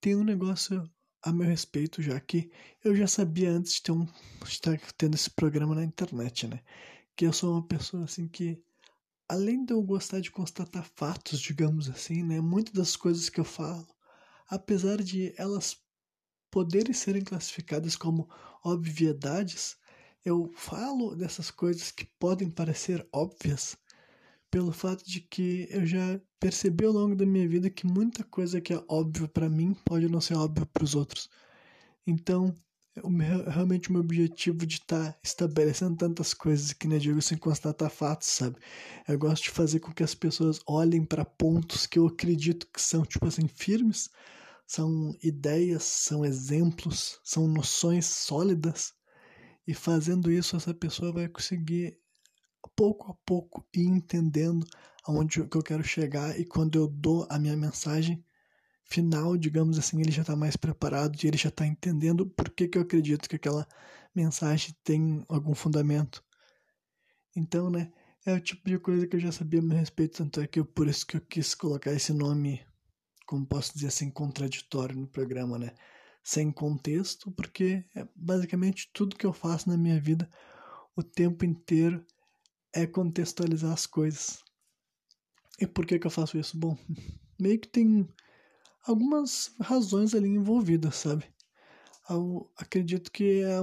tem um negócio a meu respeito, já que eu já sabia antes de ter um, de estar tendo esse programa na internet, né? Que eu sou uma pessoa assim que, além de eu gostar de constatar fatos, digamos assim, né, muitas das coisas que eu falo, apesar de elas poderem serem classificadas como obviedades, eu falo dessas coisas que podem parecer óbvias pelo fato de que eu já percebi ao longo da minha vida que muita coisa que é óbvia para mim pode não ser óbvia para os outros. Então, O meu, realmente o meu objetivo de estar tá estabelecendo tantas coisas que nem eu digo sem constatar fatos, sabe? Eu gosto de fazer com que as pessoas olhem para pontos que eu acredito que são, tipo assim, firmes, são ideias, são exemplos, são noções sólidas, e fazendo isso essa pessoa vai conseguir pouco a pouco ir entendendo aonde que eu quero chegar, e quando eu dou a minha mensagem final, digamos assim, ele já está mais preparado e ele já está entendendo por que que eu acredito que aquela mensagem tem algum fundamento. Então, né, é o tipo de coisa que eu já sabia a meu respeito, tanto é que eu, por isso que eu quis colocar esse nome, como posso dizer assim, contraditório no programa, né, sem contexto, porque é basicamente tudo que eu faço na minha vida o tempo inteiro é contextualizar as coisas. E por que que eu faço isso? Bom, meio que tem algumas razões ali envolvidas, sabe? Eu acredito que é,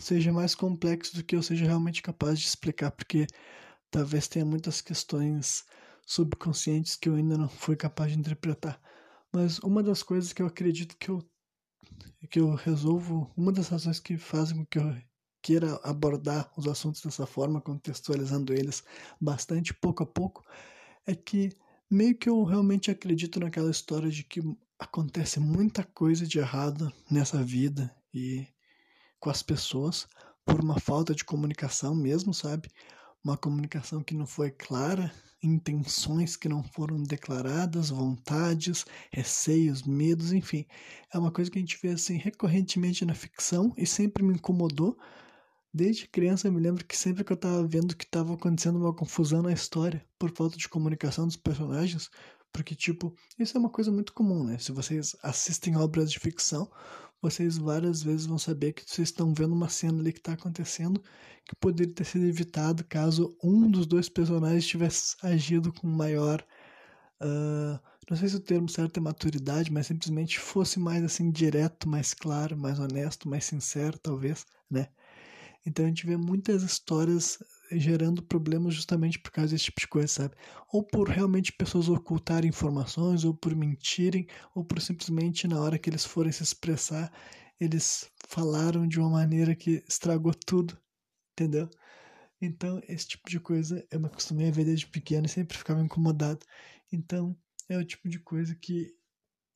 seja mais complexo do que eu seja realmente capaz de explicar, porque talvez tenha muitas questões subconscientes que eu ainda não fui capaz de interpretar. Mas uma das coisas que eu acredito que eu, que eu resolvo, uma das razões que fazem com que eu queira abordar os assuntos dessa forma, contextualizando eles bastante pouco a pouco, é que meio que eu realmente acredito naquela história de que acontece muita coisa de errado nessa vida e com as pessoas por uma falta de comunicação mesmo, sabe? Uma comunicação que não foi clara, intenções que não foram declaradas, vontades, receios, medos, enfim. É uma coisa que a gente vê assim recorrentemente na ficção e sempre me incomodou. Desde criança eu me lembro que sempre que eu estava vendo que estava acontecendo uma confusão na história por falta de comunicação dos personagens, porque, tipo, isso é uma coisa muito comum, né? Se vocês assistem obras de ficção, vocês várias vezes vão saber que vocês estão vendo uma cena ali que está acontecendo que poderia ter sido evitado caso um dos dois personagens tivesse agido com maior... Uh, não sei se o termo certo é maturidade, mas simplesmente fosse mais, assim, direto, mais claro, mais honesto, mais sincero, talvez, né? Então a gente vê muitas histórias gerando problemas justamente por causa desse tipo de coisa, sabe? Ou por realmente pessoas ocultarem informações, ou por mentirem, ou por simplesmente na hora que eles forem se expressar, eles falaram de uma maneira que estragou tudo, entendeu? Então esse tipo de coisa eu me acostumei a ver desde pequeno e sempre ficava incomodado. Então é o tipo de coisa que...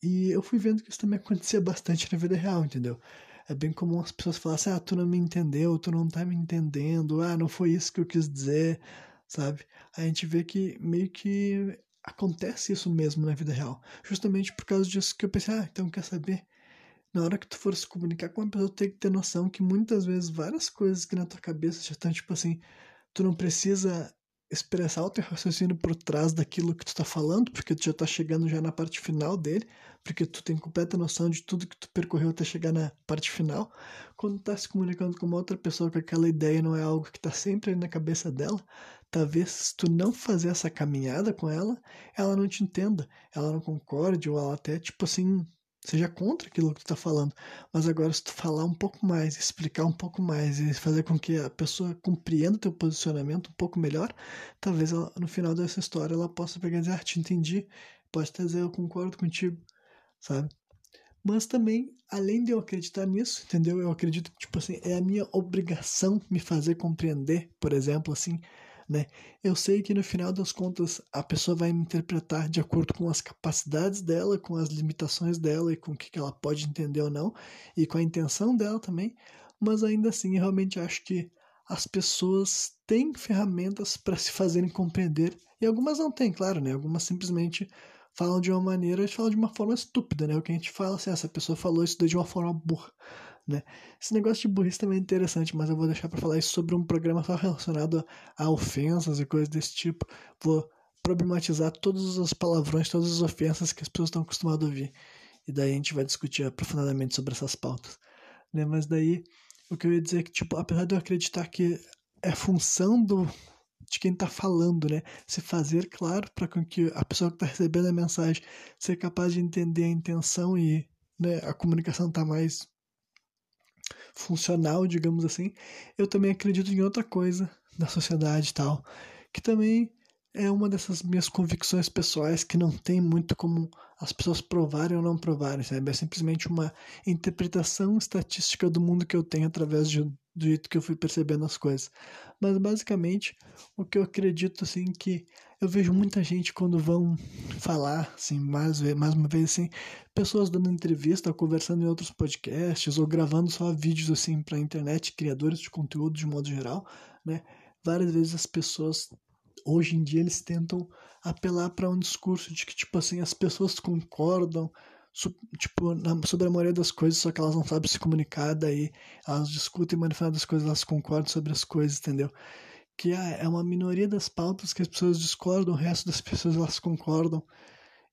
E eu fui vendo que isso também acontecia bastante na vida real, entendeu? É bem comum as pessoas falarem assim, ah, tu não me entendeu, tu não tá me entendendo, ah, não foi isso que eu quis dizer, sabe? A gente vê que meio que acontece isso mesmo na vida real. Justamente por causa disso que eu pensei, ah, então quer saber? Na hora que tu for se comunicar com uma pessoa, tu tem que ter noção que muitas vezes várias coisas que na tua cabeça já estão, tipo assim, tu não precisa expressar o teu raciocínio por trás daquilo que tu tá falando, porque tu já tá chegando já na parte final dele, porque tu tem completa noção de tudo que tu percorreu até chegar na parte final. Quando tu tá se comunicando com uma outra pessoa, que aquela ideia não é algo que tá sempre na cabeça dela, talvez se tu não fazer essa caminhada com ela, ela não te entenda, ela não concorde, ou ela até, tipo assim, seja contra aquilo que tu tá falando. Mas agora se tu falar um pouco mais, explicar um pouco mais e fazer com que a pessoa compreenda teu posicionamento um pouco melhor, talvez ela, no final dessa história ela possa pegar e dizer, ah, te entendi, pode até dizer, eu concordo contigo, sabe? Mas também, além de eu acreditar nisso, entendeu? Eu acredito que, tipo assim, é a minha obrigação me fazer compreender, por exemplo, assim, né? Eu sei que no final das contas a pessoa vai me interpretar de acordo com as capacidades dela, com as limitações dela e com o que ela pode entender ou não, e com a intenção dela também, mas ainda assim eu realmente acho que as pessoas têm ferramentas para se fazerem compreender, e algumas não têm, claro, né? Algumas simplesmente falam de uma maneira e falam de uma forma estúpida, né? O que a gente fala assim, essa pessoa falou isso de uma forma burra, né? Esse negócio de burrice também é interessante, mas eu vou deixar para falar isso sobre um programa só relacionado a, a ofensas e coisas desse tipo. Vou problematizar todos os palavrões, todas as ofensas que as pessoas estão acostumadas a ouvir. E daí a gente vai discutir aprofundadamente sobre essas pautas, né? Mas daí, o que eu ia dizer é que, tipo, apesar de eu acreditar que é função do... de quem está falando, né? Se fazer claro para que a pessoa que está recebendo a mensagem seja capaz de entender a intenção e, né, a comunicação está mais funcional, digamos assim. Eu também acredito em outra coisa da sociedade e tal, que também é uma dessas minhas convicções pessoais que não tem muito como as pessoas provarem ou não provarem, sabe? É simplesmente uma interpretação estatística do mundo que eu tenho através de do jeito que eu fui percebendo as coisas. Mas basicamente o que eu acredito assim que eu vejo muita gente quando vão falar, assim, mais, mais uma vez, assim, pessoas dando entrevista, conversando em outros podcasts, ou gravando só vídeos, assim, pra internet, criadores de conteúdo de modo geral, né? Várias vezes as pessoas, hoje em dia, eles tentam apelar para um discurso de que, tipo assim, as pessoas concordam, tipo, sobre a maioria das coisas, só que elas não sabem se comunicar, daí elas discutem, mas no final das coisas elas concordam sobre as coisas, entendeu? Que é uma minoria das pautas que as pessoas discordam, o resto das pessoas elas concordam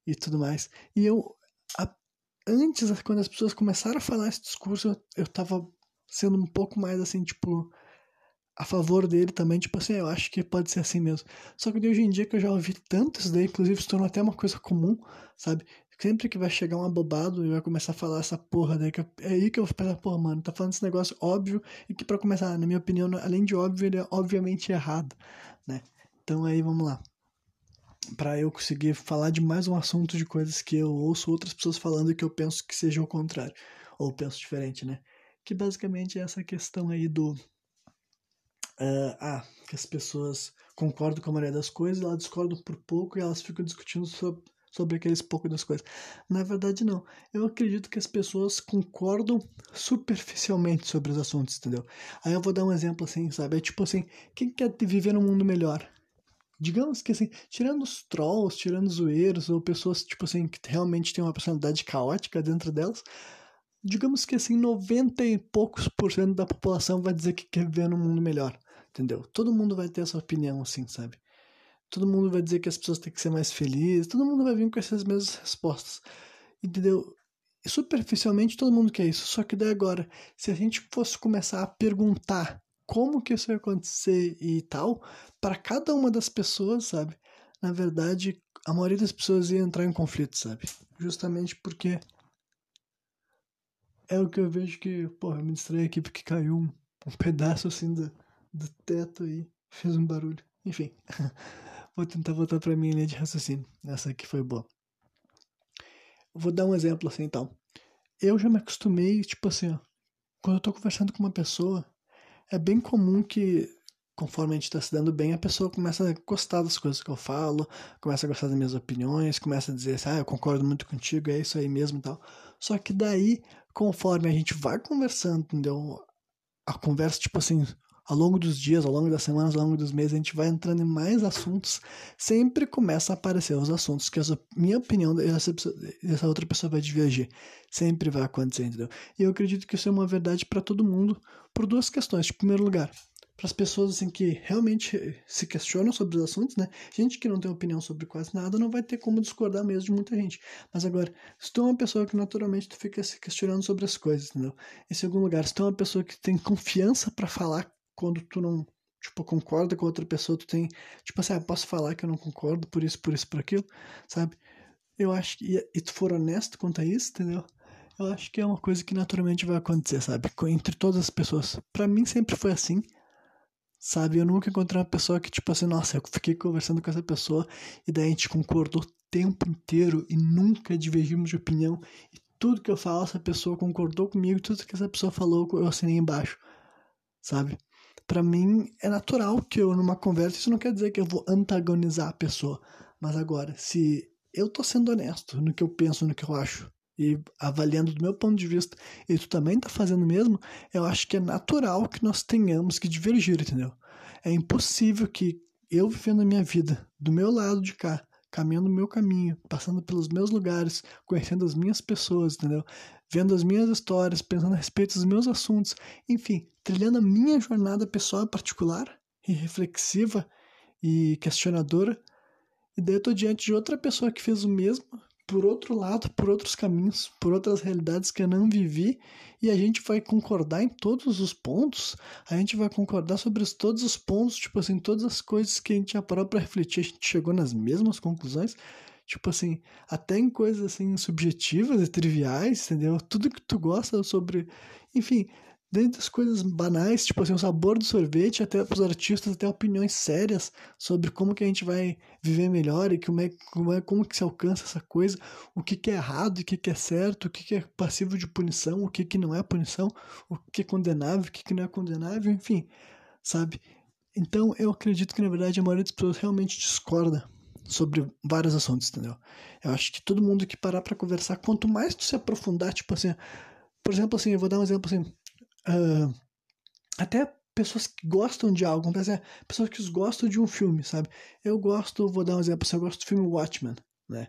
e tudo mais. E eu, a, antes, quando as pessoas começaram a falar esse discurso, eu, eu tava sendo um pouco mais assim, tipo, a favor dele também, tipo assim, eu acho que pode ser assim mesmo. Só que hoje em dia que eu já ouvi tanto isso daí, inclusive se tornou até uma coisa comum, sabe? Sempre que vai chegar um abobado e vai começar a falar essa porra daí, que eu, é aí que eu vou pensar, porra, mano, tá falando esse negócio óbvio, e que pra começar, na minha opinião, além de óbvio, ele é obviamente errado, né? Então aí, vamos lá. Pra eu conseguir falar de mais um assunto de coisas que eu ouço outras pessoas falando e que eu penso que seja o contrário, ou penso diferente, né? Que basicamente é essa questão aí do... Uh, ah, que as pessoas concordam com a maioria das coisas, elas discordam por pouco e elas ficam discutindo sobre... sobre aqueles poucos das coisas. Na verdade, não. Eu acredito que as pessoas concordam superficialmente sobre os assuntos, entendeu? Aí eu vou dar um exemplo assim, sabe? É tipo assim, quem quer viver num mundo melhor? Digamos que assim, tirando os trolls, tirando os zoeiros, ou pessoas tipo assim, que realmente têm uma personalidade caótica dentro delas, digamos que assim, noventa e poucos por cento da população vai dizer que quer viver num mundo melhor, entendeu? Todo mundo vai ter essa opinião assim, sabe? Todo mundo vai dizer que as pessoas têm que ser mais felizes, todo mundo vai vir com essas mesmas respostas, entendeu? E superficialmente todo mundo quer isso, só que daí agora, se a gente fosse começar a perguntar como que isso ia acontecer e tal, para cada uma das pessoas, sabe? Na verdade, a maioria das pessoas ia entrar em conflito, sabe? Justamente porque é o que eu vejo que, porra, eu me distraí aqui porque caiu um, um pedaço assim do, do teto e fez um barulho. Enfim, vou tentar voltar pra minha linha de raciocínio. Essa aqui foi boa. Vou dar um exemplo assim, então. Eu já me acostumei, tipo assim, ó. Quando eu tô conversando com uma pessoa, é bem comum que, conforme a gente tá se dando bem, a pessoa começa a gostar das coisas que eu falo, começa a gostar das minhas opiniões, começa a dizer assim, ah, eu concordo muito contigo, é isso aí mesmo e tal. Só que daí, conforme a gente vai conversando, entendeu? A conversa, tipo assim... Ao longo dos dias, ao longo das semanas, ao longo dos meses, a gente vai entrando em mais assuntos. Sempre começa a aparecer os assuntos que a minha opinião dessa, pessoa, dessa outra pessoa vai divergir. Sempre vai acontecer, entendeu? E eu acredito que isso é uma verdade para todo mundo por duas questões. Em primeiro lugar, para as pessoas assim, que realmente se questionam sobre os assuntos, né? Gente que não tem opinião sobre quase nada não vai ter como discordar mesmo de muita gente. Mas agora, se tu é uma pessoa que naturalmente tu fica se questionando sobre as coisas, entendeu? Em segundo lugar, se tu é uma pessoa que tem confiança para falar quando tu não, tipo, concorda com outra pessoa, tu tem, tipo assim, ah, posso falar que eu não concordo por isso, por isso, por aquilo, sabe? Eu acho que, e, e tu for honesto quanto a isso, entendeu? Eu acho que é uma coisa que naturalmente vai acontecer, sabe? Entre todas as pessoas. Pra mim sempre foi assim, sabe? Eu nunca encontrei uma pessoa que, tipo assim, nossa, eu fiquei conversando com essa pessoa e daí a gente concordou o tempo inteiro e nunca divergimos de opinião. E tudo que eu falo, essa pessoa concordou comigo, tudo que essa pessoa falou, eu assinei embaixo, sabe? Pra mim, é natural que eu, numa conversa, isso não quer dizer que eu vou antagonizar a pessoa. Mas agora, se eu tô sendo honesto no que eu penso, no que eu acho, e avaliando do meu ponto de vista, e tu também tá fazendo o mesmo, eu acho que é natural que nós tenhamos que divergir, entendeu? É impossível que eu, vivendo a minha vida, do meu lado de cá, caminhando o meu caminho, passando pelos meus lugares, conhecendo as minhas pessoas, entendeu? Vendo as minhas histórias, pensando a respeito dos meus assuntos, enfim, trilhando a minha jornada pessoal particular e reflexiva e questionadora, e daí eu tô diante de outra pessoa que fez o mesmo, por outro lado, por outros caminhos, por outras realidades que eu não vivi, e a gente vai concordar em todos os pontos, a gente vai concordar sobre todos os pontos, tipo assim, todas as coisas que a gente já parou pra refletir, a gente chegou nas mesmas conclusões, tipo assim, até em coisas assim, subjetivas e triviais, entendeu? Tudo que tu gosta sobre, enfim, desde as coisas banais, tipo assim, o sabor do sorvete, até pros artistas, até opiniões sérias sobre como que a gente vai viver melhor e como, é, como, é, como que se alcança essa coisa, o que que é errado, o que que é certo, o que que é passivo de punição, o que que não é punição, o que é condenável, o que que não é condenável, enfim, sabe? Então eu acredito que na verdade a maioria das pessoas realmente discorda sobre vários assuntos, entendeu? Eu acho que todo mundo que parar pra conversar, quanto mais tu se aprofundar, tipo assim, por exemplo, assim, eu vou dar um exemplo assim, uh, até pessoas que gostam de algo, pessoas que gostam de um filme, sabe? Eu gosto, vou dar um exemplo, eu gosto do filme Watchmen, né?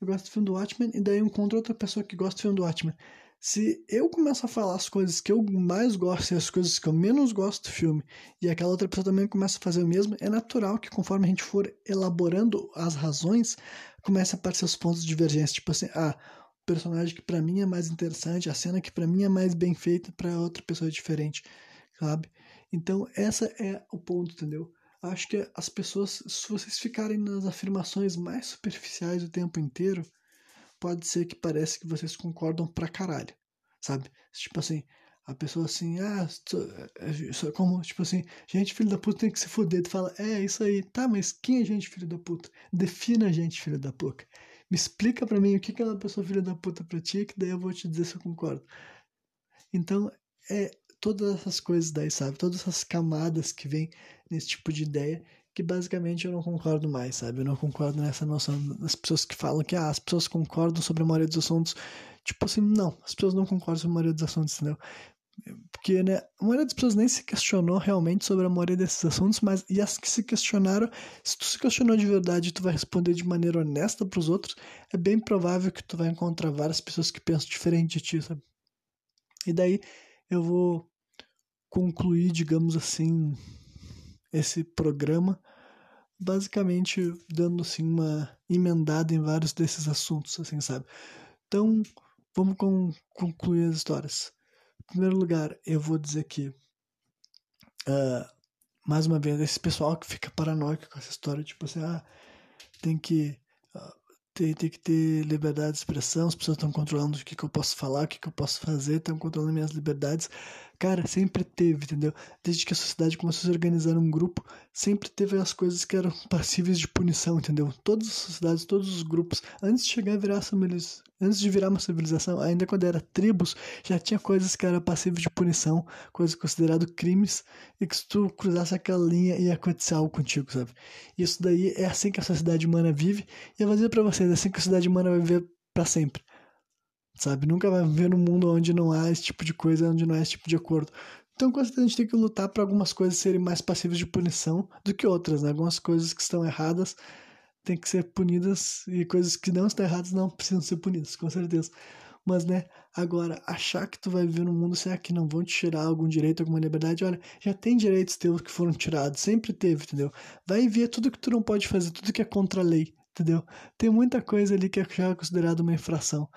Eu gosto do filme do Watchmen e daí eu encontro outra pessoa que gosta do filme do Watchmen. Se eu começo a falar as coisas que eu mais gosto e as coisas que eu menos gosto do filme e aquela outra pessoa também começa a fazer o mesmo, é natural que conforme a gente for elaborando as razões, comece a aparecer os pontos de divergência. Tipo assim, ah, o personagem que pra mim é mais interessante, a cena que pra mim é mais bem feita, pra outra pessoa é diferente, sabe? Então, esse é o ponto, entendeu? Acho que as pessoas, se vocês ficarem nas afirmações mais superficiais o tempo inteiro, pode ser que pareça que vocês concordam pra caralho, sabe? Tipo assim, a pessoa assim, ah, como, tipo assim, gente filho da puta tem que se foder. Tu fala, é, isso aí, tá, mas quem é gente filho da puta? Defina gente filho da puta. Me explica pra mim o que é uma pessoa filho da puta pra ti, que daí eu vou te dizer se eu concordo. Então, é... todas essas coisas daí, sabe? Todas essas camadas que vem nesse tipo de ideia que basicamente eu não concordo mais, sabe? Eu não concordo nessa noção das pessoas que falam que ah, as pessoas concordam sobre a maioria dos assuntos. Tipo assim, não, as pessoas não concordam sobre a maioria dos assuntos, entendeu? Porque, né, a maioria das pessoas nem se questionou realmente sobre a maioria desses assuntos, mas e as que se questionaram, se tu se questionou de verdade e tu vai responder de maneira honesta pros outros, é bem provável que tu vai encontrar várias pessoas que pensam diferente de ti, sabe? E daí... eu vou concluir, digamos assim, esse programa, basicamente dando, assim, uma emendada em vários desses assuntos, assim, sabe? Então, vamos com, concluir as histórias. Em primeiro lugar, eu vou dizer que, uh, mais uma vez, esse pessoal que fica paranoico com essa história, tipo assim, ah, tem que... Uh, Tem, tem que ter liberdade de expressão, as pessoas estão controlando o que, que eu posso falar, o que, que eu posso fazer, estão controlando minhas liberdades. Cara, sempre teve, entendeu? Desde que a sociedade começou a se organizar num grupo, sempre teve as coisas que eram passíveis de punição, entendeu? Todas as sociedades, todos os grupos, antes de chegar a virar civilização, antes de virar uma civilização, ainda quando era tribos, já tinha coisas que eram passíveis de punição, coisas consideradas crimes, e que se tu cruzasse aquela linha ia acontecer algo contigo, sabe? Isso daí é assim que a sociedade humana vive, e eu vou dizer pra vocês, é assim que a sociedade humana vai viver pra sempre. Sabe? Nunca vai viver num mundo onde não há esse tipo de coisa, onde não há esse tipo de acordo. Então, com certeza, a gente tem que lutar para algumas coisas serem mais passíveis de punição do que outras, né? Algumas coisas que estão erradas tem que ser punidas e coisas que não estão erradas não precisam ser punidas, com certeza. Mas, né, agora, achar que tu vai viver num mundo, será que não vão te tirar algum direito, alguma liberdade? Olha, já tem direitos teus que foram tirados, sempre teve, entendeu? Vai ver tudo que tu não pode fazer, tudo que é contra a lei, entendeu? Tem muita coisa ali que já é considerada uma infração.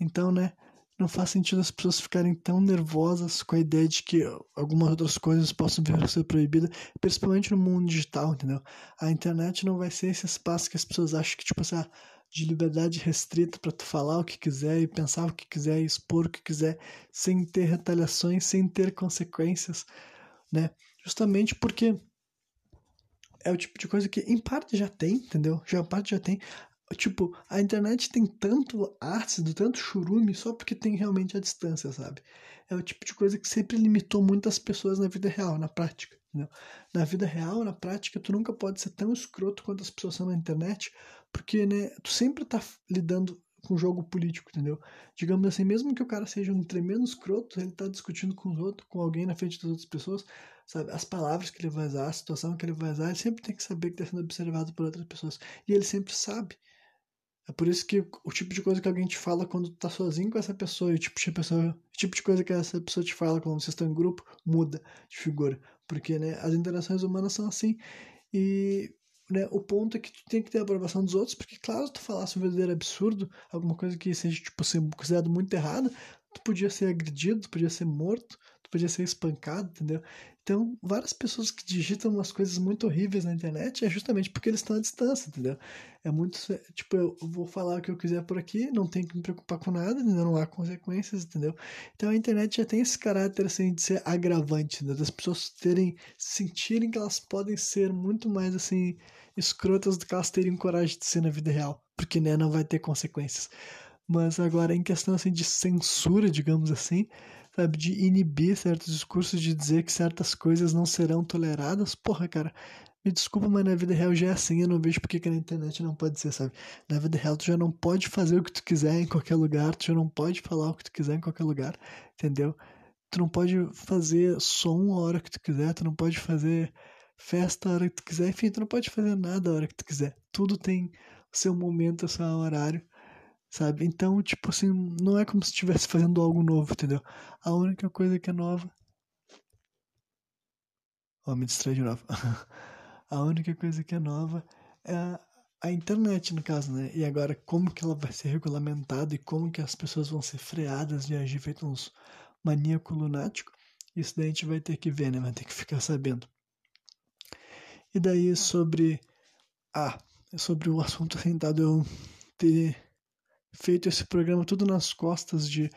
Então, né, não faz sentido as pessoas ficarem tão nervosas com a ideia de que algumas outras coisas possam vir a ser proibidas, principalmente no mundo digital, entendeu? A internet não vai ser esse espaço que as pessoas acham que, tipo, essa de liberdade restrita pra tu falar o que quiser e pensar o que quiser e expor o que quiser, sem ter retaliações, sem ter consequências, né? Justamente porque é o tipo de coisa que, em parte, já tem, entendeu? Já, em parte, já tem... Tipo, a internet tem tanto ácido, tanto churume, só porque tem realmente a distância, sabe? É o tipo de coisa que sempre limitou muitas pessoas na vida real, na prática, entendeu? Na vida real, na prática, tu nunca pode ser tão escroto quanto as pessoas são na internet, porque, né, tu sempre tá lidando com jogo político, entendeu? Digamos assim, mesmo que o cara seja um tremendo escroto, ele tá discutindo com os outros, com alguém na frente das outras pessoas, sabe? As palavras que ele vai usar, a situação que ele vai usar, ele sempre tem que saber que tá sendo observado por outras pessoas. E ele sempre sabe. É por isso que o tipo de coisa que alguém te fala quando tu tá sozinho com essa pessoa e o tipo de, pessoa, o tipo de coisa que essa pessoa te fala quando vocês estão em grupo muda de figura. Porque, né, as interações humanas são assim. E, né, o ponto é que tu tem que ter a aprovação dos outros, porque, claro, se tu falasse um verdadeiro absurdo, alguma coisa que seja, tipo, ser considerado muito errada, tu podia ser agredido, tu podia ser morto, tu podia ser espancado, entendeu? Então, várias pessoas que digitam umas coisas muito horríveis na internet é justamente porque eles estão à distância, entendeu? É muito... Tipo, eu vou falar o que eu quiser por aqui, não tenho que me preocupar com nada, entendeu? Não há consequências, entendeu? Então, a internet já tem esse caráter, assim, de ser agravante, entendeu? Das pessoas terem... sentirem que elas podem ser muito mais, assim, escrotas do que elas teriam coragem de ser na vida real. Porque, né, não vai ter consequências. Mas agora, em questão, assim, de censura, digamos assim... sabe, de inibir certos discursos, de dizer que certas coisas não serão toleradas, porra, cara, Me desculpa, mas na vida real já é assim. Eu não vejo porque que na internet não pode ser, sabe? Na vida real tu já não pode fazer o que tu quiser em qualquer lugar. Tu já não pode falar o que tu quiser em qualquer lugar, entendeu? Tu não pode fazer som a hora que tu quiser. Tu não pode fazer festa a hora que tu quiser. Enfim, tu não pode fazer nada a hora que tu quiser. Tudo tem o seu momento, o seu horário, sabe? Então, tipo assim, não é como se estivesse fazendo algo novo, entendeu? A única coisa que é nova... Ó, oh, me distrai de novo. A única coisa que é nova é a, a internet, no caso, né? E agora, como que ela vai ser regulamentada e como que as pessoas vão ser freadas de agir feito uns maníaco lunático? Isso daí a gente vai ter que ver, né? Vai ter que ficar sabendo. E daí, sobre... Ah, sobre o assunto sentado, eu ter feito esse programa tudo nas costas de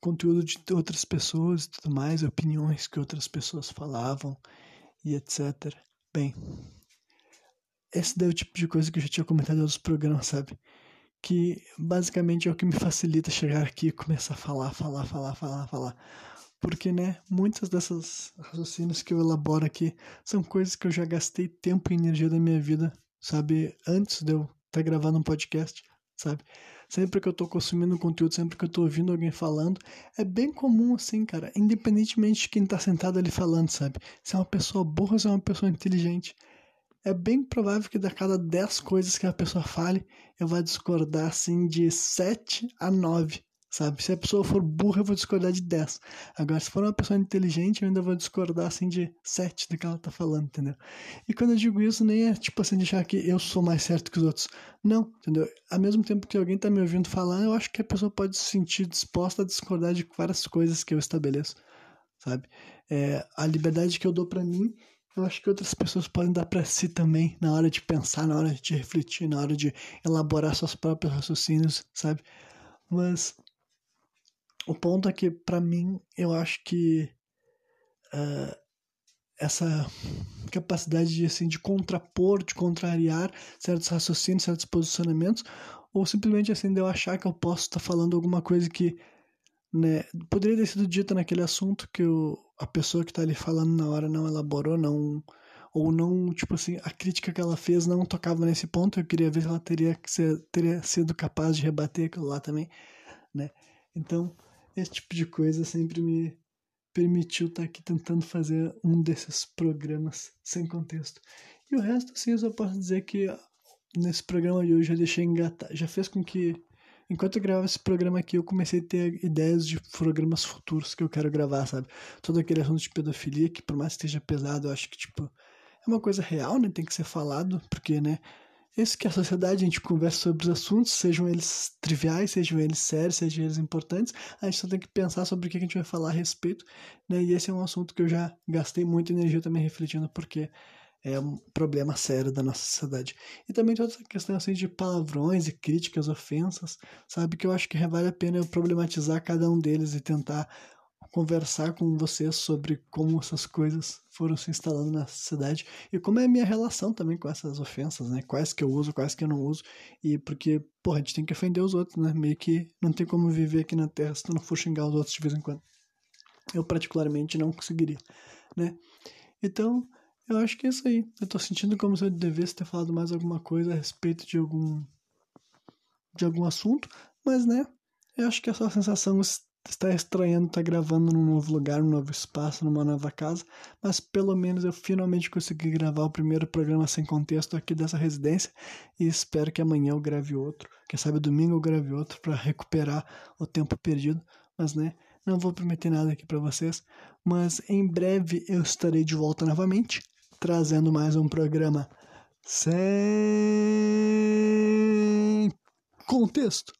conteúdo de outras pessoas e tudo mais, opiniões que outras pessoas falavam e etcétera. Bem, esse daí é o tipo de coisa que eu já tinha comentado em outros programas, sabe? Que basicamente é o que me facilita chegar aqui e começar a falar, falar, falar, falar, falar. Porque, né, muitas dessas raciocínios que eu elaboro aqui são coisas que eu já gastei tempo e energia da minha vida, sabe? Antes de eu estar gravando um podcast, sabe? Sempre que eu tô consumindo conteúdo, sempre que eu tô ouvindo alguém falando, é bem comum assim, cara, independentemente de quem tá sentado ali falando, sabe? Se é uma pessoa burra ou se é uma pessoa inteligente, é bem provável que da cada dez coisas que a pessoa fale, eu vá discordar assim de sete a nove, sabe? Se a pessoa for burra, eu vou discordar de dez. Agora, se for uma pessoa inteligente, eu ainda vou discordar assim de sete do que ela tá falando, entendeu? E quando eu digo isso, nem é tipo assim, deixar que eu sou mais certo que os outros. Não, entendeu? Ao mesmo tempo que alguém tá me ouvindo falar, eu acho que a pessoa pode se sentir disposta a discordar de várias coisas que eu estabeleço, sabe? É, a liberdade que eu dou pra mim, eu acho que outras pessoas podem dar pra si também, na hora de pensar, na hora de refletir, na hora de elaborar seus próprios raciocínios, sabe? Mas... o ponto é que, pra mim, eu acho que uh, essa capacidade de, assim, de contrapor, de contrariar certos raciocínios, certos posicionamentos, ou simplesmente assim, de eu achar que eu posso estar tá falando alguma coisa que, né, poderia ter sido dita naquele assunto que eu, a pessoa que está ali falando na hora não elaborou, não, ou não, tipo assim, a crítica que ela fez não tocava nesse ponto, eu queria ver se ela teria, se, teria sido capaz de rebater aquilo lá também, né? Então, esse tipo de coisa sempre me permitiu estar aqui tentando fazer um desses programas sem contexto. E o resto, assim, eu só posso dizer que nesse programa de hoje eu já deixei engatar. Já fez com que, enquanto eu gravava esse programa aqui, eu comecei a ter ideias de programas futuros que eu quero gravar, sabe? Todo aquele assunto de pedofilia, que por mais que esteja pesado, eu acho que, tipo, é uma coisa real, né? Tem que ser falado, porque, né? Isso que é a sociedade, a gente conversa sobre os assuntos, sejam eles triviais, sejam eles sérios, sejam eles importantes, a gente só tem que pensar sobre o que a gente vai falar a respeito, né? E esse é um assunto que eu já gastei muita energia também refletindo, porque é um problema sério da nossa sociedade. E também toda essa questão assim, de palavrões e críticas, ofensas, sabe, que eu acho que vale a pena eu problematizar cada um deles e tentar conversar com vocês sobre como essas coisas foram se instalando na sociedade e como é a minha relação também com essas ofensas, né? Quais que eu uso, quais que eu não uso. E porque, porra, a gente tem que ofender os outros, né? Meio que não tem como viver aqui na Terra se tu não for xingar os outros de vez em quando. Eu particularmente não conseguiria, né? Então, eu acho que é isso aí. Eu tô sentindo como se eu devesse ter falado mais alguma coisa a respeito de algum... de algum assunto, mas, né? Eu acho que essa sensação... está estranhando, tá gravando num novo lugar, num novo espaço, numa nova casa, mas pelo menos eu finalmente consegui gravar o primeiro programa sem contexto aqui dessa residência e espero que amanhã eu grave outro, quem sabe domingo eu grave outro para recuperar o tempo perdido, mas, né, não vou prometer nada aqui para vocês, mas em breve eu estarei de volta novamente, trazendo mais um programa sem contexto.